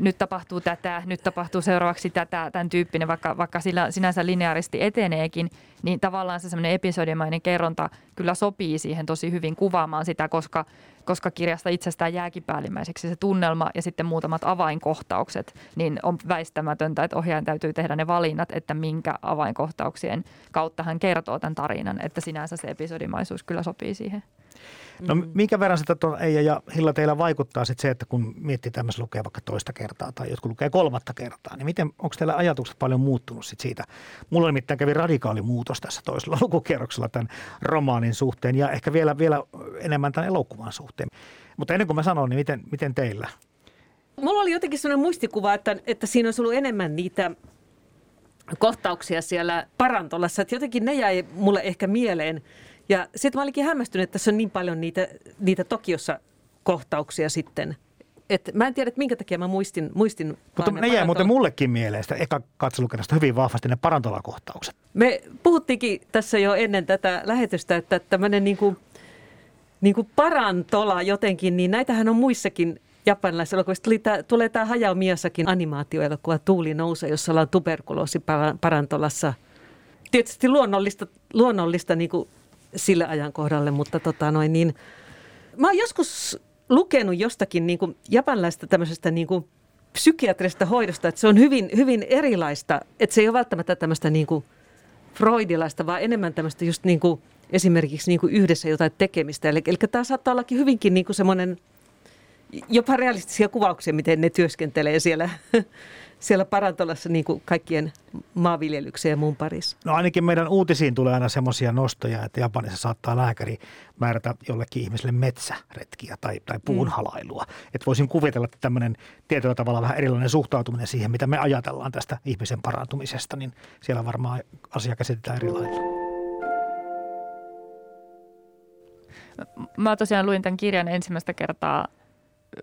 nyt tapahtuu tätä, nyt tapahtuu seuraavaksi tätä, tämän tyyppinen, vaikka, vaikka sillä sinänsä lineaaristi eteneekin, niin tavallaan se semmoinen episodimainen kerronta kyllä sopii siihen tosi hyvin kuvaamaan sitä, koska, koska kirjasta itsestään jääkin päällimmäiseksi se tunnelma ja sitten muutamat avainkohtaukset, niin on väistämätöntä, että ohjaajan täytyy tehdä ne valinnat, että minkä avainkohtauksien kautta hän kertoo tämän tarinan, että sinänsä se episodimaisuus kyllä sopii siihen. No minkä verran sitä tuon Eija ja Hilla teillä vaikuttaa sitten se, että kun miettii tämmöisen lukee vaikka toista kertaa tai jotkut lukee kolmatta kertaa, niin miten, onko teillä ajatukset paljon muuttunut sitten siitä? Mulla nimittäin kävi radikaali muutos tässä toisella lukukierroksella tämän romaanin suhteen ja ehkä vielä, vielä enemmän tämän elokuvan suhteen. Mutta ennen kuin mä sanon, niin miten, miten teillä? Mulla oli jotenkin sellainen muistikuva, että, että siinä olisi ollut enemmän niitä kohtauksia siellä parantolassa, että jotenkin ne jäi mulle ehkä mieleen. Ja sitten mä olinkin hämmästynyt, että tässä on niin paljon niitä, niitä Tokiossa kohtauksia sitten. Et mä en tiedä, että minkä takia mä muistin. muistin Mutta ne, ne jäi muuten mullekin mieleen sitä eka katselukerrasta hyvin vahvasti ne parantolakohtaukset. Me puhuttiinkin tässä jo ennen tätä lähetystä, että tämmöinen niinku, niinku parantola jotenkin, niin näitähän on muissakin japanilaisissa elokuvissa. Tulee tämä Hayao Miyazakin animaatioelokuva Tuuli nousee, jossa ollaan tuberkuloosi parantolassa. Tietysti luonnollista, luonnollista niinku sille ajankohdalle, mutta tota noin niin. Mä oon joskus lukenut jostakin niin kuin japanilaista tämmöisestä niin kuin psykiatrisesta hoidosta, että se on hyvin, hyvin erilaista, että se ei ole välttämättä tämmöistä niin kuin freudilaista, vaan enemmän tämmöistä just niin kuin esimerkiksi niin kuin yhdessä jotain tekemistä. Eli, eli tämä saattaa ollakin hyvinkin niin kuin semmoinen, jopa realistisia kuvauksia, miten ne työskentelee siellä, siellä parantolassa niin kuin kaikkien maanviljelykseen ja muun parissa. No ainakin meidän uutisiin tulee aina semmoisia nostoja, että Japanissa saattaa lääkäri määrätä jollekin ihmiselle metsäretkiä tai, tai puunhalailua. Mm. Että voisin kuvitella, että tämmöinen tietyllä tavalla vähän erilainen suhtautuminen siihen, mitä me ajatellaan tästä ihmisen parantumisesta, niin siellä varmaan asia käsitetään eri lailla. Mä tosiaan luin tämän kirjan ensimmäistä kertaa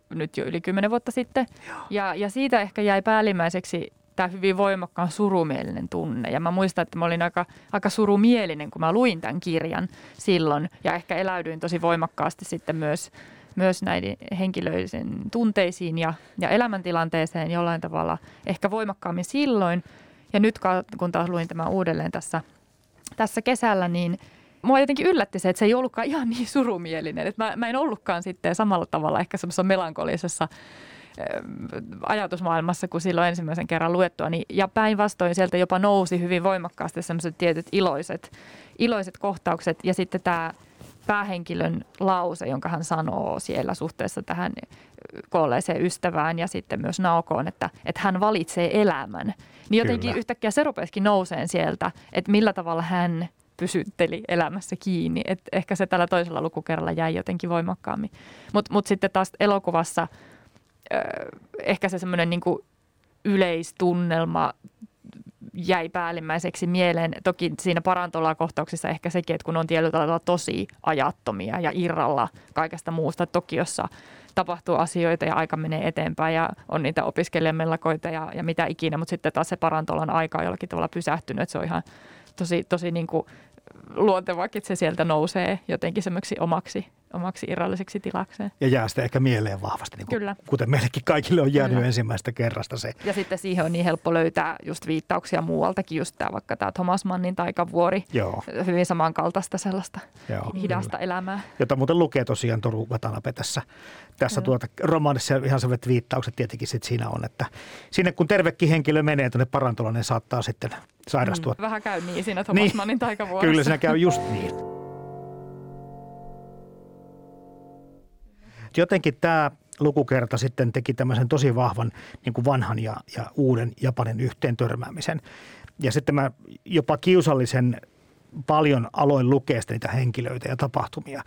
nyt jo yli kymmenen vuotta sitten. Ja, ja siitä ehkä jäi päällimmäiseksi tämä hyvin voimakkaan surumielinen tunne. Ja mä muistan, että mä olin aika, aika surumielinen, kun mä luin tämän kirjan silloin. Ja ehkä eläydyin tosi voimakkaasti sitten myös, myös näiden henkilöiden tunteisiin ja, ja elämäntilanteeseen jollain tavalla ehkä voimakkaammin silloin. Ja nyt kun taas luin tämän uudelleen tässä, tässä kesällä, niin mua jotenkin yllätti se, että se ei ollutkaan ihan niin surumielinen. Että mä, mä en ollutkaan sitten samalla tavalla ehkä semmoisessa melankolisessa ajatusmaailmassa kuin silloin ensimmäisen kerran luettua. Niin, ja päinvastoin sieltä jopa nousi hyvin voimakkaasti semmoiset tietyt iloiset, iloiset kohtaukset. Ja sitten tämä päähenkilön lause, jonka hän sanoo siellä suhteessa tähän kuolleeseen ystävään ja sitten myös Naokoon, että, että hän valitsee elämän. Niin jotenkin Kyllä. yhtäkkiä se rupesikin nouseen sieltä, että millä tavalla hän pysytteli elämässä kiinni. Et ehkä se tällä toisella lukukerralla jäi jotenkin voimakkaammin. Mutta mut sitten taas elokuvassa ö, ehkä se semmoinen niinku yleistunnelma jäi päällimmäiseksi mieleen. Toki siinä parantolakohtauksissa ehkä sekin, että kun on tietyllä tavalla tosi ajattomia ja irralla kaikesta muusta. Tokiossa tapahtuu asioita ja aika menee eteenpäin ja on niitä opiskelijamellakoita ja, ja mitä ikinä. Mutta sitten taas se parantolan aika on jollakin tavalla pysähtynyt. Et se on ihan tosi, tosi niin kuin luontevakin, että se sieltä nousee jotenkin semmoksi omaksi, omaksi irralliseksi tilakseen. Ja jää sitä ehkä mieleen vahvasti, niin kuin, kuten meillekin kaikille on jäänyt Kyllä. ensimmäistä kerrasta se. Ja sitten siihen on niin helppo löytää just viittauksia muualtakin, just tämä, vaikka tämä Thomas Mannin taikavuori, Joo. hyvin samankaltaista sellaista Joo, hidasta kyllä. elämää. Jota muuten lukee tosiaan Toru Watanabe tässä, tässä tuota, romaanissa, ihan sellaiset viittaukset tietenkin sit siinä on, että sinne kun tervekin henkilö menee tuonne parantolaan, niin saattaa sitten sairastua. Mm, vähän käy niin siinä Thomas niin, Mannin taikavuorissa. Kyllä siinä käy just niin. Jotenkin tämä lukukerta sitten teki tämmöisen tosi vahvan niin kuin vanhan ja, ja uuden Japanin yhteen törmäämisen. Ja sitten mä jopa kiusallisen paljon aloin lukea niitä henkilöitä ja tapahtumia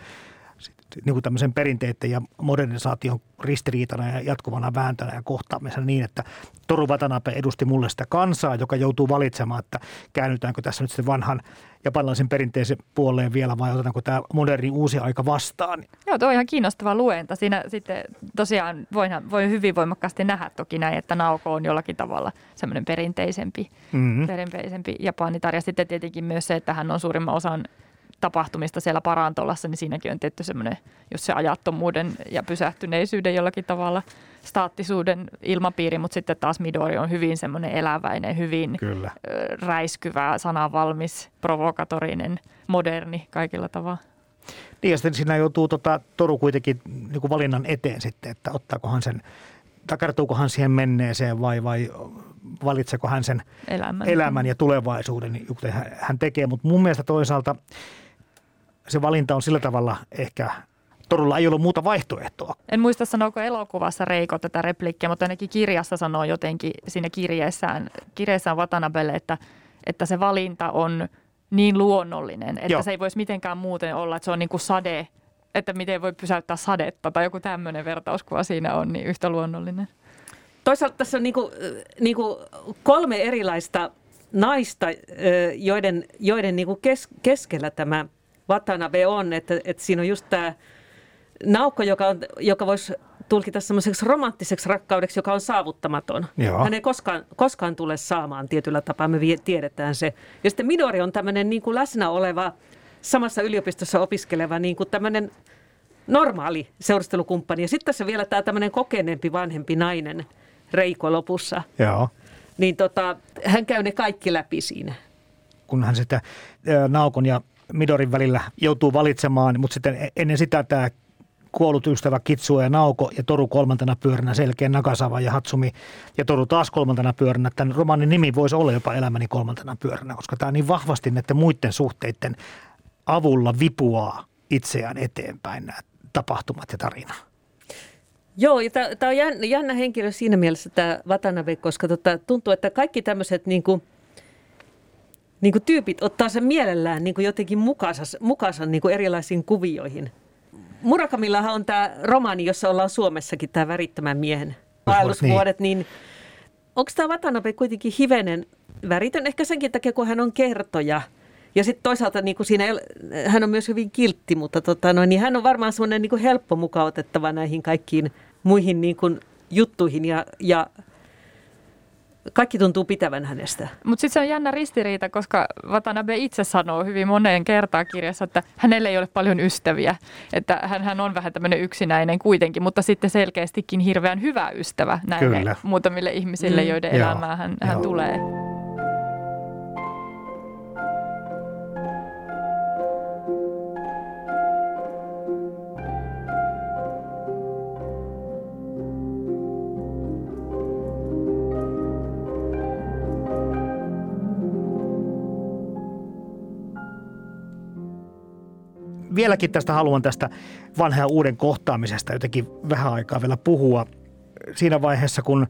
sitten, niin kuin tämmöisen perinteiden ja modernisaation ristiriitana ja jatkuvana vääntönä ja kohtaamisena niin, että Toru Watanabe edusti mulle sitä kansaa, joka joutuu valitsemaan, että käännytäänkö tässä nyt sitten vanhan japanilaisen perinteisen puoleen vielä vai otetaanko tämä moderni uusi aika vastaan. Joo, tuo on ihan kiinnostava luenta. Siinä sitten tosiaan voin, voin hyvin voimakkaasti nähdä toki näin, että Naoko on jollakin tavalla semmoinen perinteisempi, mm-hmm. perinteisempi japanitar. Ja sitten tietenkin myös se, että hän on suurimman osan tapahtumista siellä parantolassa, niin siinäkin on tietty semmoinen, jos se ajattomuuden ja pysähtyneisyyden jollakin tavalla staattisuuden ilmapiiri, mutta sitten taas Midori on hyvin semmoinen eläväinen, hyvin Kyllä. räiskyvä, sanavalmis, provokatorinen, moderni kaikilla tavalla. Niin ja sitten siinä joutuu tota, Toru kuitenkin niin kuin valinnan eteen sitten, että ottaakohan sen, takartuukohan siihen menneeseen vai, vai valitseeko hän sen elämän, elämän ja tulevaisuuden, kuten hän tekee. Mutta mun mielestä toisaalta se valinta on sillä tavalla ehkä, Torulla ei ollut muuta vaihtoehtoa. En muista sanooko elokuvassa Reiko tätä replikkiä, mutta ainakin kirjassa sanoo jotenkin siinä kirjeessään, kirjeessään Watanabelle, että, että se valinta on niin luonnollinen, että Joo. se ei voisi mitenkään muuten olla, että se on niin kuin sade, että miten voi pysäyttää sadetta tai joku tämmöinen vertauskuva siinä on, niin yhtä luonnollinen. Toisaalta tässä on niinku, niinku kolme erilaista naista, joiden, joiden niinku kes, keskellä tämä Watanabe on. Että, että siinä on just tämä naukko, joka, on, joka voisi tulkita semmoiseksi romanttiseksi rakkaudeksi, joka on saavuttamaton. Joo. Hän ei koskaan, koskaan tule saamaan tietyllä tapaa, me tiedetään se. Ja sitten Midori on tämmöinen niin kuin läsnä oleva, samassa yliopistossa opiskeleva niin kuin tämmöinen normaali seurustelukumppani. Ja sitten tässä vielä tämä tämmöinen kokeneempi vanhempi nainen Reiko lopussa. Joo. Niin tota, hän käy ne kaikki läpi siinä. Kun hän sitä ää, Naokon ja Midorin välillä joutuu valitsemaan, mutta sitten ennen sitä tämä kuollut ystävä Kitsue ja Naoko ja Toru kolmantena pyöränä selkeä Nakasawa ja Hatsumi ja Toru taas kolmantena pyöränä. Tämän romaanin nimi voisi olla jopa Elämäni kolmantena pyöränä, koska tämä niin vahvasti näiden muiden suhteiden avulla vipuaa itseään eteenpäin nämä tapahtumat ja tarina. Joo, ja tämä on jännä, jännä henkilö siinä mielessä tämä Watanabe, koska tota, tuntuu, että kaikki tämmöiset niinku, niinku tyypit ottaa sen mielellään niinku jotenkin mukaansa, mukaansa niinku erilaisiin kuvioihin. Murakamillahan on tämä romaani, jossa ollaan Suomessakin, tämä Värittömän miehen päällusvuodet, niin, niin onko tämä Watanabe kuitenkin hivenen väritön? Ehkä senkin takia, kun hän on kertoja. Ja sitten toisaalta niin siinä, hän on myös hyvin kiltti, mutta tota, no, niin hän on varmaan semmoinen niin helppo mukaan otettava näihin kaikkiin muihin niin kuin juttuihin ja, ja kaikki tuntuu pitävän hänestä. Mutta sitten se on jännä ristiriita, koska Watanabe itse sanoo hyvin moneen kertaan kirjassa, että hänellä ei ole paljon ystäviä. Että hän, hän on vähän tämmöinen yksinäinen kuitenkin, mutta sitten selkeästikin hirveän hyvä ystävä näille Kyllä. muutamille ihmisille, joiden mm. elämään hän, hän tulee. Vieläkin tästä haluan tästä vanhan ja uuden kohtaamisesta jotenkin vähän aikaa vielä puhua. Siinä vaiheessa, kun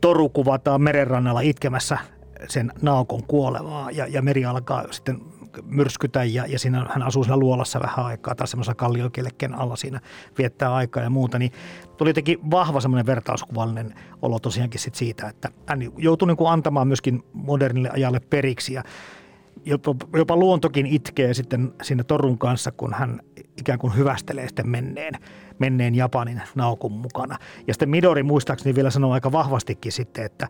Toru kuvataan merenrannalla itkemässä sen Naokon kuolemaa ja, ja meri alkaa sitten myrskytä ja, ja siinä, hän asuu siinä luolassa vähän aikaa tai semmoisessa kalliokielekkeen alla siinä viettää aikaa ja muuta, niin tuli jotenkin vahva semmoinen vertauskuvallinen olo tosiaankin sit siitä, että hän joutui niin kuin antamaan myöskin modernille ajalle periksi ja Jopa, jopa luontokin itkee sitten siinä Torun kanssa, kun hän ikään kuin hyvästelee sitten menneen, menneen Japanin Naokon mukana. Ja sitten Midori muistaakseni vielä sanoo aika vahvastikin sitten, että,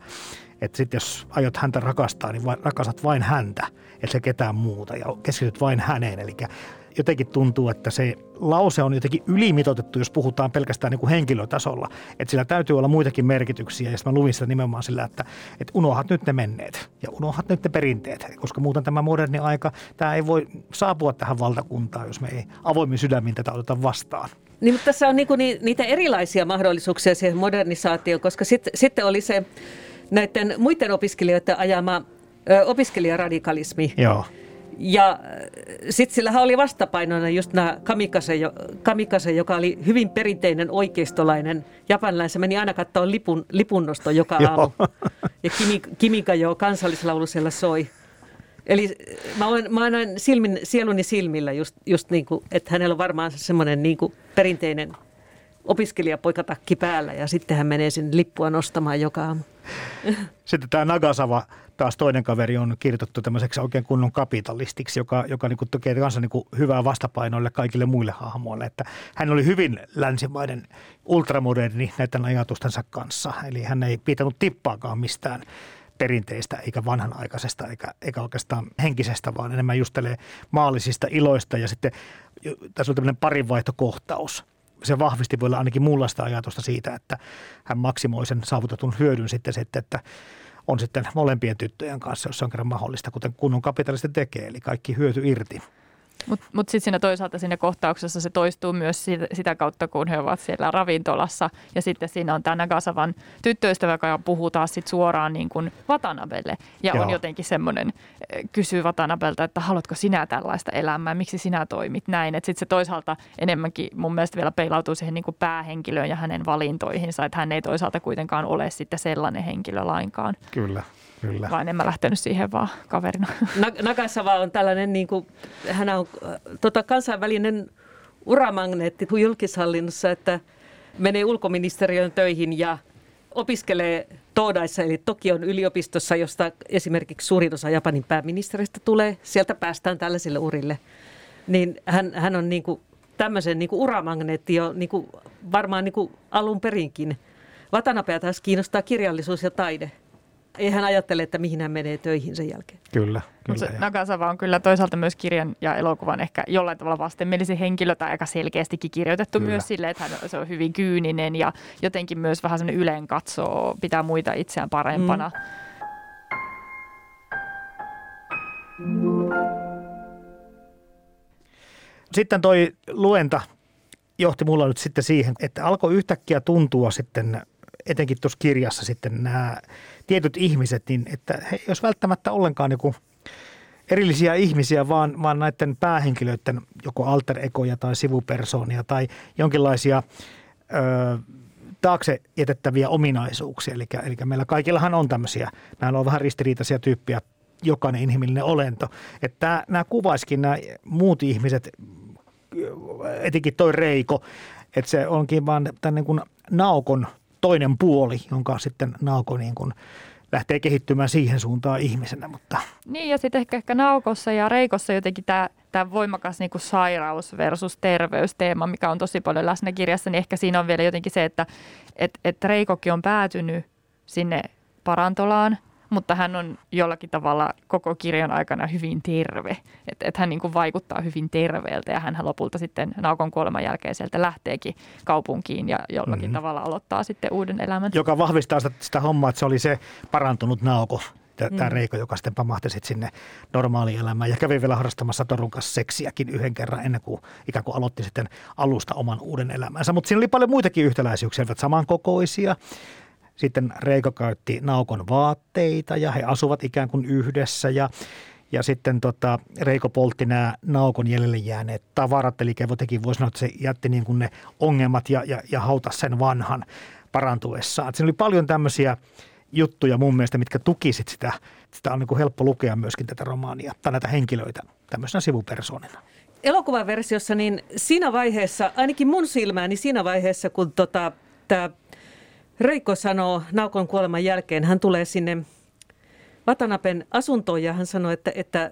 että sitten jos aiot häntä rakastaa, niin rakastat vain häntä, et se ketään muuta ja keskityt vain häneen. Eli jotenkin tuntuu, että se lause on jotenkin ylimitoitettu, jos puhutaan pelkästään niin kuin henkilötasolla. Että sillä täytyy olla muitakin merkityksiä ja mä luvin sitä nimenomaan sillä, että, että unohat nyt ne menneet ja unohat nyt ne perinteet. Koska muuten tämä moderni aika, tämä ei voi saapua tähän valtakuntaan, jos me ei avoimin sydämin tätä oteta vastaan. Niin, mutta tässä on niinku niitä erilaisia mahdollisuuksia siihen modernisaatioon, koska sitten sit oli se näiden muiden opiskelijoiden ajama ö, opiskelijaradikalismi. Joo. Ja sitten sillähän oli vastapainona just nämä kamikase, kamikase, joka oli hyvin perinteinen oikeistolainen japanilainen. Se meni aina katsoa lipun, lipunnosto joka aamu. Ja Kimi, Kimikajo kansallislaulu siellä soi. Eli mä olen, mä olen silmin, sieluni silmillä just, just niin kuin, että hänellä on varmaan semmoinen niin kuin perinteinen opiskelijapoikatakki päällä. Ja sitten hän menee sinne lippua nostamaan joka aamu. Sitten tämä Nakasawa, taas toinen kaveri, on kirjoitettu tämmöiseksi oikein kunnon kapitalistiksi, joka, joka niin kuin tekee kanssa niin kuin hyvää vastapainoille kaikille muille hahmoille. Että hän oli hyvin länsimainen, ultramoderni näiden ajatustensa kanssa. Eli hän ei pitänyt tippaakaan mistään perinteistä, eikä vanhanaikaisesta, eikä, eikä oikeastaan henkisestä, vaan enemmän justelee maallisista iloista. Ja sitten tässä oli tämmöinen parinvaihtokohtaus. Se vahvisti voi olla ainakin muunlaista ajatusta siitä, että hän maksimoi sen saavutetun hyödyn sitten, että on sitten molempien tyttöjen kanssa, jos se on kerran mahdollista, kuten kunnon kapitalisti tekee, eli kaikki hyöty irti. Mutta mut sitten siinä toisaalta siinä kohtauksessa se toistuu myös sitä, sitä kautta, kun he ovat siellä ravintolassa. Ja sitten siinä on tämä Nakasawan tyttöystävä, joka puhuu taas sit suoraan niin kuin Watanabelle. Ja Joo. on jotenkin semmoinen, kysyy Watanabelta, että haluatko sinä tällaista elämää, miksi sinä toimit näin. Että sitten se toisaalta enemmänkin mun mielestä vielä peilautuu siihen niin kuin päähenkilöön ja hänen valintoihinsa. Että hän ei toisaalta kuitenkaan ole sitten sellainen henkilö lainkaan. Kyllä. Kyllä. Vaan en mä lähtenyt siihen vaan kaverina. Nakasawa on tällainen, niin kuin, hän on tota, kansainvälinen uramagneetti julkishallinnossa, että menee ulkoministeriön töihin ja opiskelee Toodaissa, eli Tokion yliopistossa, josta esimerkiksi suurin osa Japanin pääministeristä tulee. Sieltä päästään tällaisille urille. Niin hän, hän on niin kuin tämmöisen niin kuin uramagneetti jo niin kuin varmaan niin kuin alun perinkin. Watanabea taas kiinnostaa kirjallisuus ja taide. Ei hän ajattele, että mihin hän menee töihin sen jälkeen. Kyllä. kyllä se, Nakasawa on kyllä toisaalta myös kirjan ja elokuvan ehkä jollain tavalla vastenmielisen henkilö tai aika selkeästikin kirjoitettu kyllä. myös silleen, että hän, se on hyvin kyyninen ja jotenkin myös vähän semmoinen yleen katsoo, pitää muita itseään parempana. Mm. Sitten toi luenta johti mulla nyt sitten siihen, että alkoi yhtäkkiä tuntua sitten, etenkin tuossa kirjassa sitten nämä tietyt ihmiset, niin että he ei olisi välttämättä ollenkaan joku erillisiä ihmisiä, vaan, vaan näiden päähenkilöiden joko alter-ekoja tai sivupersoonia tai jonkinlaisia ö, taakse jätettäviä ominaisuuksia. Eli, eli meillä kaikillahan on tämmöisiä, nämä on vähän ristiriitaisia tyyppiä, jokainen inhimillinen olento. Että nämä kuvaisikin nämä muut ihmiset, etenkin toi Reiko, että se onkin vaan tämän niin kuin naukon toinen puoli, jonka sitten naukko niin kuin lähtee kehittymään siihen suuntaan ihmisenä. Mutta. Niin ja sitten ehkä, ehkä naukossa ja Reikossa jotenkin tämä tämä voimakas niin kuin sairaus versus terveysteema, mikä on tosi paljon läsnä kirjassa, niin ehkä siinä on vielä jotenkin se, että et, et Reikokin on päätynyt sinne parantolaan, mutta hän on jollakin tavalla koko kirjan aikana hyvin terve. Että et hän niin kuin vaikuttaa hyvin terveeltä ja hän lopulta sitten naukon kuoleman jälkeen sieltä lähteekin kaupunkiin ja jollakin mm-hmm. tavalla aloittaa sitten uuden elämän. Joka vahvistaa sitä, sitä hommaa, että se oli se parantunut nauko, tämä mm. Reiko, joka sitten pamahti sit sinne normaaliin elämään ja kävi vielä harrastamassa Torun kanssa seksiäkin yhden kerran ennen kuin ikään kuin aloitti sitten alusta oman uuden elämänsä. Mutta siinä oli paljon muitakin yhtäläisyyksiä, että samankokoisia. Sitten Reiko käytti naukon vaatteita ja he asuvat ikään kuin yhdessä ja, ja sitten tota Reiko poltti nämä naukon jäljelle jääneet tavarat. Eli jotenkin voi sanoa, että se jätti niin kuin ne ongelmat ja, ja, ja hautasi sen vanhan parantuessaan. Et siinä oli paljon tämmöisiä juttuja mun mielestä, mitkä tukisit sitä. Sitä on niin kuin helppo lukea myöskin tätä romaania tai näitä henkilöitä tämmöisenä sivupersoonina. Elokuvaversiossa niin siinä vaiheessa, ainakin mun silmääni siinä vaiheessa, kun tota, tämä Reiko sanoo naukon kuoleman jälkeen, hän tulee sinne Watanaben asuntoon ja hän sanoi, että, että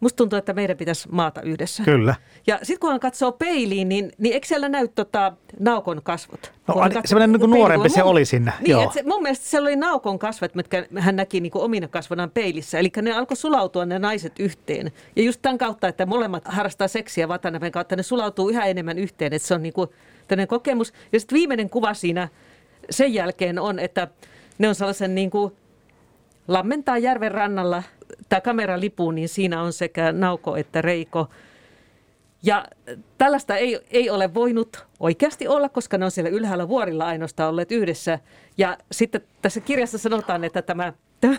musta tuntuu, että meidän pitäisi maata yhdessä. Kyllä. Ja sitten kun hän katsoo peiliin, niin, niin eikö siellä näy tota naukon kasvot? No semmoinen niin kuin nuorempi se mun, oli sinne. Niin, joo. Se, mun mielestä siellä oli naukon kasvat, mitkä hän näki niin kuin omina kasvonaan peilissä. Eli ne alkoi sulautua ne naiset yhteen. Ja just tämän kautta, että molemmat harrastaa seksiä Watanaben kautta, ne sulautuu yhä enemmän yhteen. Että se on niin kuin tämmöinen kokemus. Ja sitten viimeinen kuva siinä sen jälkeen on, että ne on sellaisen niin kuin lammentaa järven rannalla, tämä kamera lipuu, niin siinä on sekä nauko että Reiko. Ja tällaista ei, ei ole voinut oikeasti olla, koska ne on siellä ylhäällä vuorilla ainoastaan olleet yhdessä. Ja sitten tässä kirjassa sanotaan, että tämä, tämä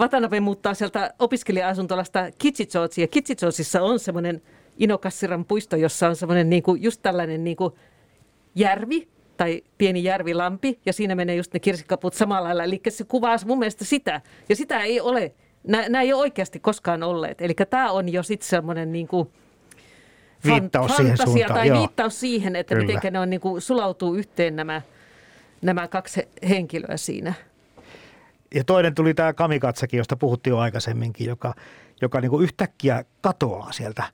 Watanabe muuttaa sieltä opiskelija-asuntolasta Kitsitsootsiin. Ja Kitsitsoosissa on semmoinen Inokassiran puisto, jossa on semmoinen niin kuin, just tällainen niin kuin järvi. Tai pieni järvilampi, ja siinä menee just ne kirsikkaput samalla lailla. Eli se kuvaa mun mielestä sitä, ja sitä ei ole, nämä ei ole oikeasti koskaan olleet. Eli tämä on jo sitten semmoinen niinku viittaus siihen suuntaan, tai joo. viittaus siihen, että Kyllä. miten ne on, niinku, sulautuu yhteen nämä, nämä kaksi henkilöä siinä. Ja toinen tuli tämä Kamikatsakin, josta puhuttiin jo aikaisemminkin, joka, joka niinku yhtäkkiä katoaa sieltä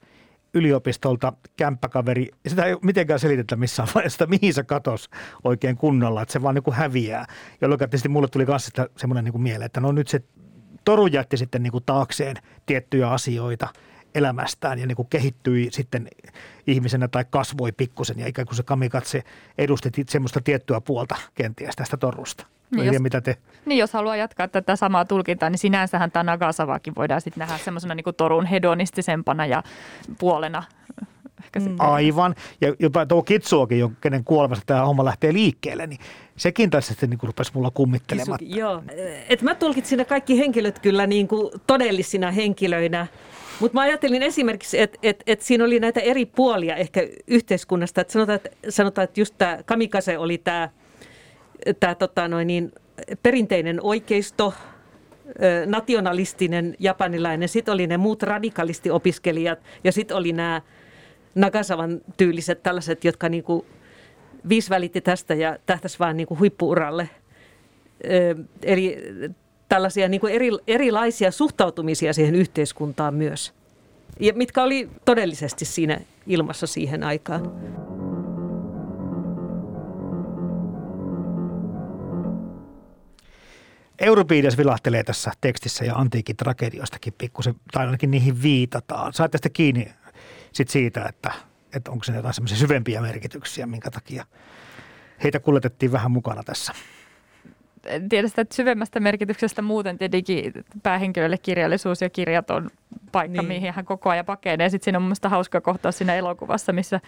yliopistolta kämppäkaveri, sitä ei mitenkään selitetä missään vaiheessa, mihin se katosi oikein kunnolla, että se vaan niin kuin häviää. Jolloin tietysti mulle tuli myös semmoinen niin kuin mieleen, että no nyt se Toru jätti sitten niin kuin taakseen tiettyjä asioita elämästään ja niin kuin kehittyi sitten ihmisenä tai kasvoi pikkusen ja ikään kuin se Kamikatse edusti semmoista tiettyä puolta kenties tästä Torusta. Niin jos, mitä te... niin jos haluaa jatkaa tätä samaa tulkintaa, niin sinänsähän tämä Nagasawakin voidaan sitten nähdä semmoisena niin kuin Torun hedonistisempana ja puolena. Ehkä mm. Aivan. Ja jopa tuo Kitsuokin, kenen kuolemassa tämä homma lähtee liikkeelle, niin sekin tässä sitten niin rupesi mulla kummittelematta. Kitsuki, joo. Et mä tulkitsin ne kaikki henkilöt kyllä niin kuin todellisina henkilöinä. Mutta mä ajattelin esimerkiksi, että et, et siinä oli näitä eri puolia ehkä yhteiskunnasta. Et sanotaan, että sanotaan, et just tämä Kamikase oli tämä... Tämä tota, noin niin, perinteinen oikeisto, nationalistinen japanilainen, sitten oli ne muut radikalistiopiskelijat ja sitten oli nämä Nagasawan tyyliset tällaiset, jotka niinku, viisi välitti tästä ja tähtäisi vaan niinku, huippu-uralle. Ö, eli tällaisia niinku, eri, erilaisia suhtautumisia siihen yhteiskuntaan myös. ja mitkä oli todellisesti siinä ilmassa siihen aikaan. Euripides vilahtelee tässä tekstissä ja antiikin tragedioistakin pikkusen, tai ainakin niihin viitataan. Saatte sitä kiinni sit siitä, että, että onko se jotain semmoisia syvempiä merkityksiä, minkä takia heitä kuljetettiin vähän mukana tässä. Tiedän sitä, että syvemmästä merkityksestä muuten tietenkin päähenkilölle kirjallisuus ja kirjat on paikka, niin, mihin hän koko ajan pakenee. Sitten siinä on mun mielestä hauska kohtaus siinä elokuvassa, missä,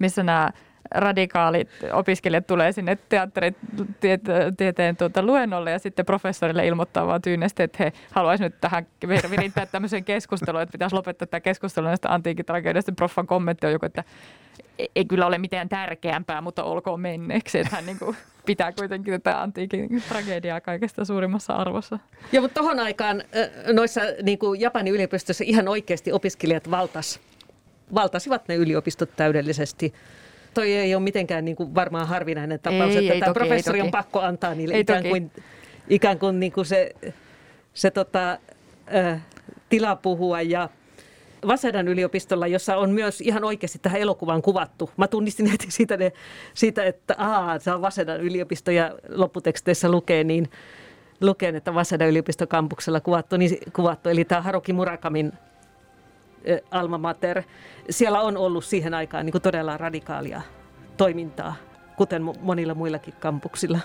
missä nämä radikaalit opiskelijat tulee sinne teatteritieteen tuota luennolle ja sitten professorille ilmoittaa vaan tyynesti, että he haluaisivat nyt tähän virittää tämmöiseen keskusteluun, että pitäisi lopettaa tämä keskustelu näistä antiikin tragedioista. Proffan kommentti on joku, että ei kyllä ole mitään tärkeämpää, mutta olkoon menneeksi, että hän niin kuin pitää kuitenkin tätä antiikin tragediaa kaikesta suurimmassa arvossa. Ja mutta tohon aikaan noissa niin kuin Japanin yliopistossa ihan oikeasti opiskelijat valtas, valtasivat ne yliopistot täydellisesti. Toi ei ole mitenkään niin kuin varmaan harvinainen tapaus, ei, että ei, tämä toki, professori on pakko antaa niille ei, ikään, kuin, ikään kuin, niin kuin se, se tota, äh, tila puhua. Ja Wasedan yliopistolla, jossa on myös ihan oikeasti tähän elokuvaan kuvattu. Mä tunnistin heti siitä, ne, siitä että aah, se on Wasedan yliopisto ja lopputeksteissä lukee, niin, lukee että Wasedan yliopistokampuksella kuvattu, niin kuvattu. Eli tämä Haruki Murakamin alma mater. Siellä on ollut siihen aikaan niin kuin todella radikaalia toimintaa, kuten monilla muillakin kampuksilla.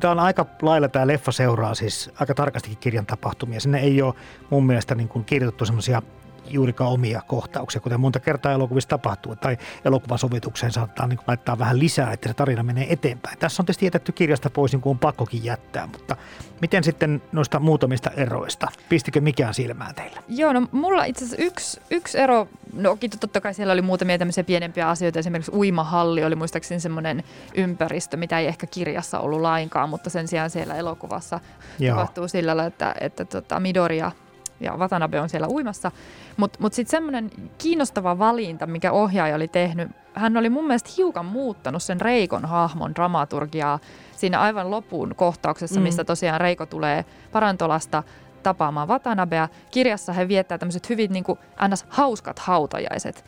Tämä on aika lailla, tämä leffa seuraa siis aika tarkastikin kirjan tapahtumia. Sinne ei ole mun mielestä niin kuin kirjoitettu semmoisia juurikaan omia kohtauksia, kuten monta kertaa elokuvissa tapahtuu. Tai elokuvasovitukseen saattaa niin kuin laittaa vähän lisää, että se tarina menee eteenpäin. Tässä on tietysti jätetty kirjasta pois, niin kuin on pakkokin jättää, mutta miten sitten noista muutamista eroista? Pistikö mikään silmään teillä? Joo, no mulla itse asiassa yksi, yksi ero, no totta kai siellä oli muutamia tämmöisiä pienempiä asioita. Esimerkiksi uimahalli oli muistaakseni semmoinen ympäristö, mitä ei ehkä kirjassa ollut lainkaan, mutta sen sijaan siellä elokuvassa Joo. tapahtuu sillä lailla, että, että tota Midoria ja Watanabe on siellä uimassa. Mutta mut sitten semmoinen kiinnostava valinta, mikä ohjaaja oli tehnyt, hän oli mun mielestä hiukan muuttanut sen Reikon hahmon dramaturgiaa siinä aivan lopun kohtauksessa, mm. missä tosiaan Reiko tulee parantolasta tapaamaan Watanabea. Kirjassa he viettää tämmöiset hyvin niin kuin ns. Hauskat hautajaiset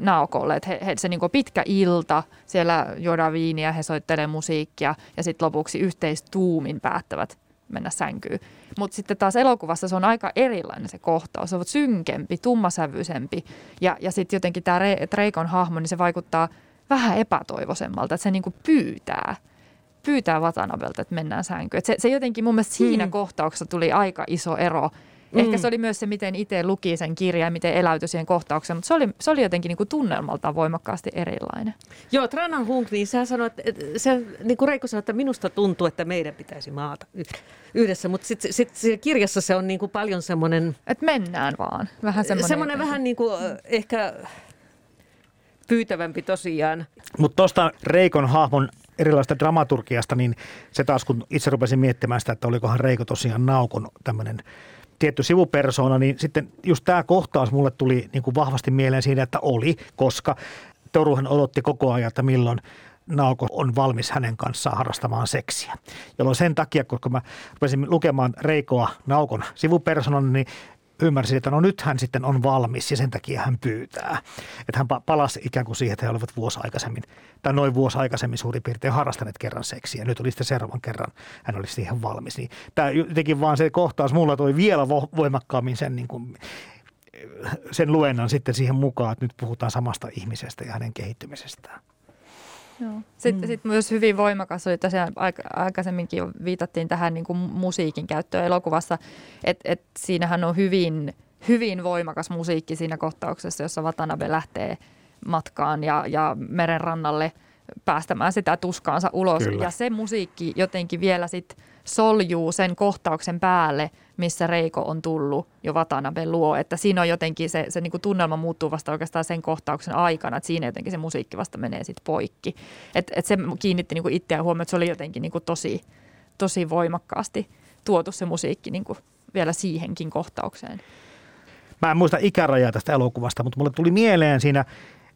Naokolle. Et he, he, se niin kuin pitkä ilta, siellä juodaan viiniä, he soittelee musiikkia ja sitten lopuksi yhteistuumin päättävät mennä sänkyyn. Mutta sitten taas elokuvassa se on aika erilainen se kohtaus. Se on synkempi, tummasävyisempi ja, ja sitten jotenkin tämä Re, Reikon hahmo, niin se vaikuttaa vähän epätoivoisemmalta, että se niinku pyytää, pyytää Watanabelta, että mennään sänkyyn. Et se, se jotenkin mun mielestä siinä mm. kohtauksessa tuli aika iso ero. Ehkä mm. se oli myös se, miten itse luki sen kirjan ja miten eläytyi siihen kohtaukseen, mutta se oli, se oli jotenkin niinku tunnelmaltaan voimakkaasti erilainen. Joo, Tran Anh Hung, niin sehän sanoi, että, se, niin kuin Reikko sanoi, että minusta tuntuu, että meidän pitäisi maata yhdessä, mutta sitten sit, sit kirjassa se on niinku paljon semmoinen... Että mennään vaan. Vähän semmoinen... Semmoinen vähän niinku ehkä pyytävämpi tosiaan. Mutta tuosta Reikon hahmon erilaista dramaturgiasta, niin se taas kun itse rupesin miettimään sitä, että olikohan Reiko tosiaan Naokon tämmöinen... tietty sivupersona, niin sitten just tämä kohtaus mulle tuli niin kuin vahvasti mieleen siinä, että oli, koska Toruhan odotti koko ajan, että milloin Naoko on valmis hänen kanssaan harrastamaan seksiä. Jolloin sen takia, koska mä rupesin lukemaan Reikoa Naokon sivupersonan, niin ymmärsin, että no nyt hän sitten on valmis ja sen takia hän pyytää. Että hän palasi ikään kuin siihen, että he olivat vuosi aikaisemmin, tai noin vuosi aikaisemmin suurin piirtein harrastaneet kerran seksiä. Nyt oli sitten seuraavan kerran, hän oli siihen valmis. Niin tämä jotenkin vaan se kohtaus mulla toi vielä voimakkaammin sen, niin kuin, sen luennan sitten siihen mukaan, että nyt puhutaan samasta ihmisestä ja hänen kehittymisestään. Joo. Sitten, mm. sitten myös hyvin voimakas oli tosiaan, aikaisemminkin jo viitattiin tähän niin kuin musiikin käyttöön elokuvassa, että et siinähän on hyvin, hyvin voimakas musiikki siinä kohtauksessa, jossa Watanabe lähtee matkaan ja, ja meren rannalle päästämään sitä tuskaansa ulos. Kyllä. Ja se musiikki jotenkin vielä sit soljuu sen kohtauksen päälle, missä Reiko on tullut jo Watanabe luo. Että siinä on jotenkin se, se niinku tunnelma muuttuu vasta oikeastaan sen kohtauksen aikana, että siinä jotenkin se musiikki vasta menee sitten poikki. Että et se kiinnitti niinku itseään huomioon, että se oli jotenkin niinku tosi, tosi voimakkaasti tuotu se musiikki niinku vielä siihenkin kohtaukseen. Mä en muista ikärajaa tästä elokuvasta, mutta mulle tuli mieleen siinä,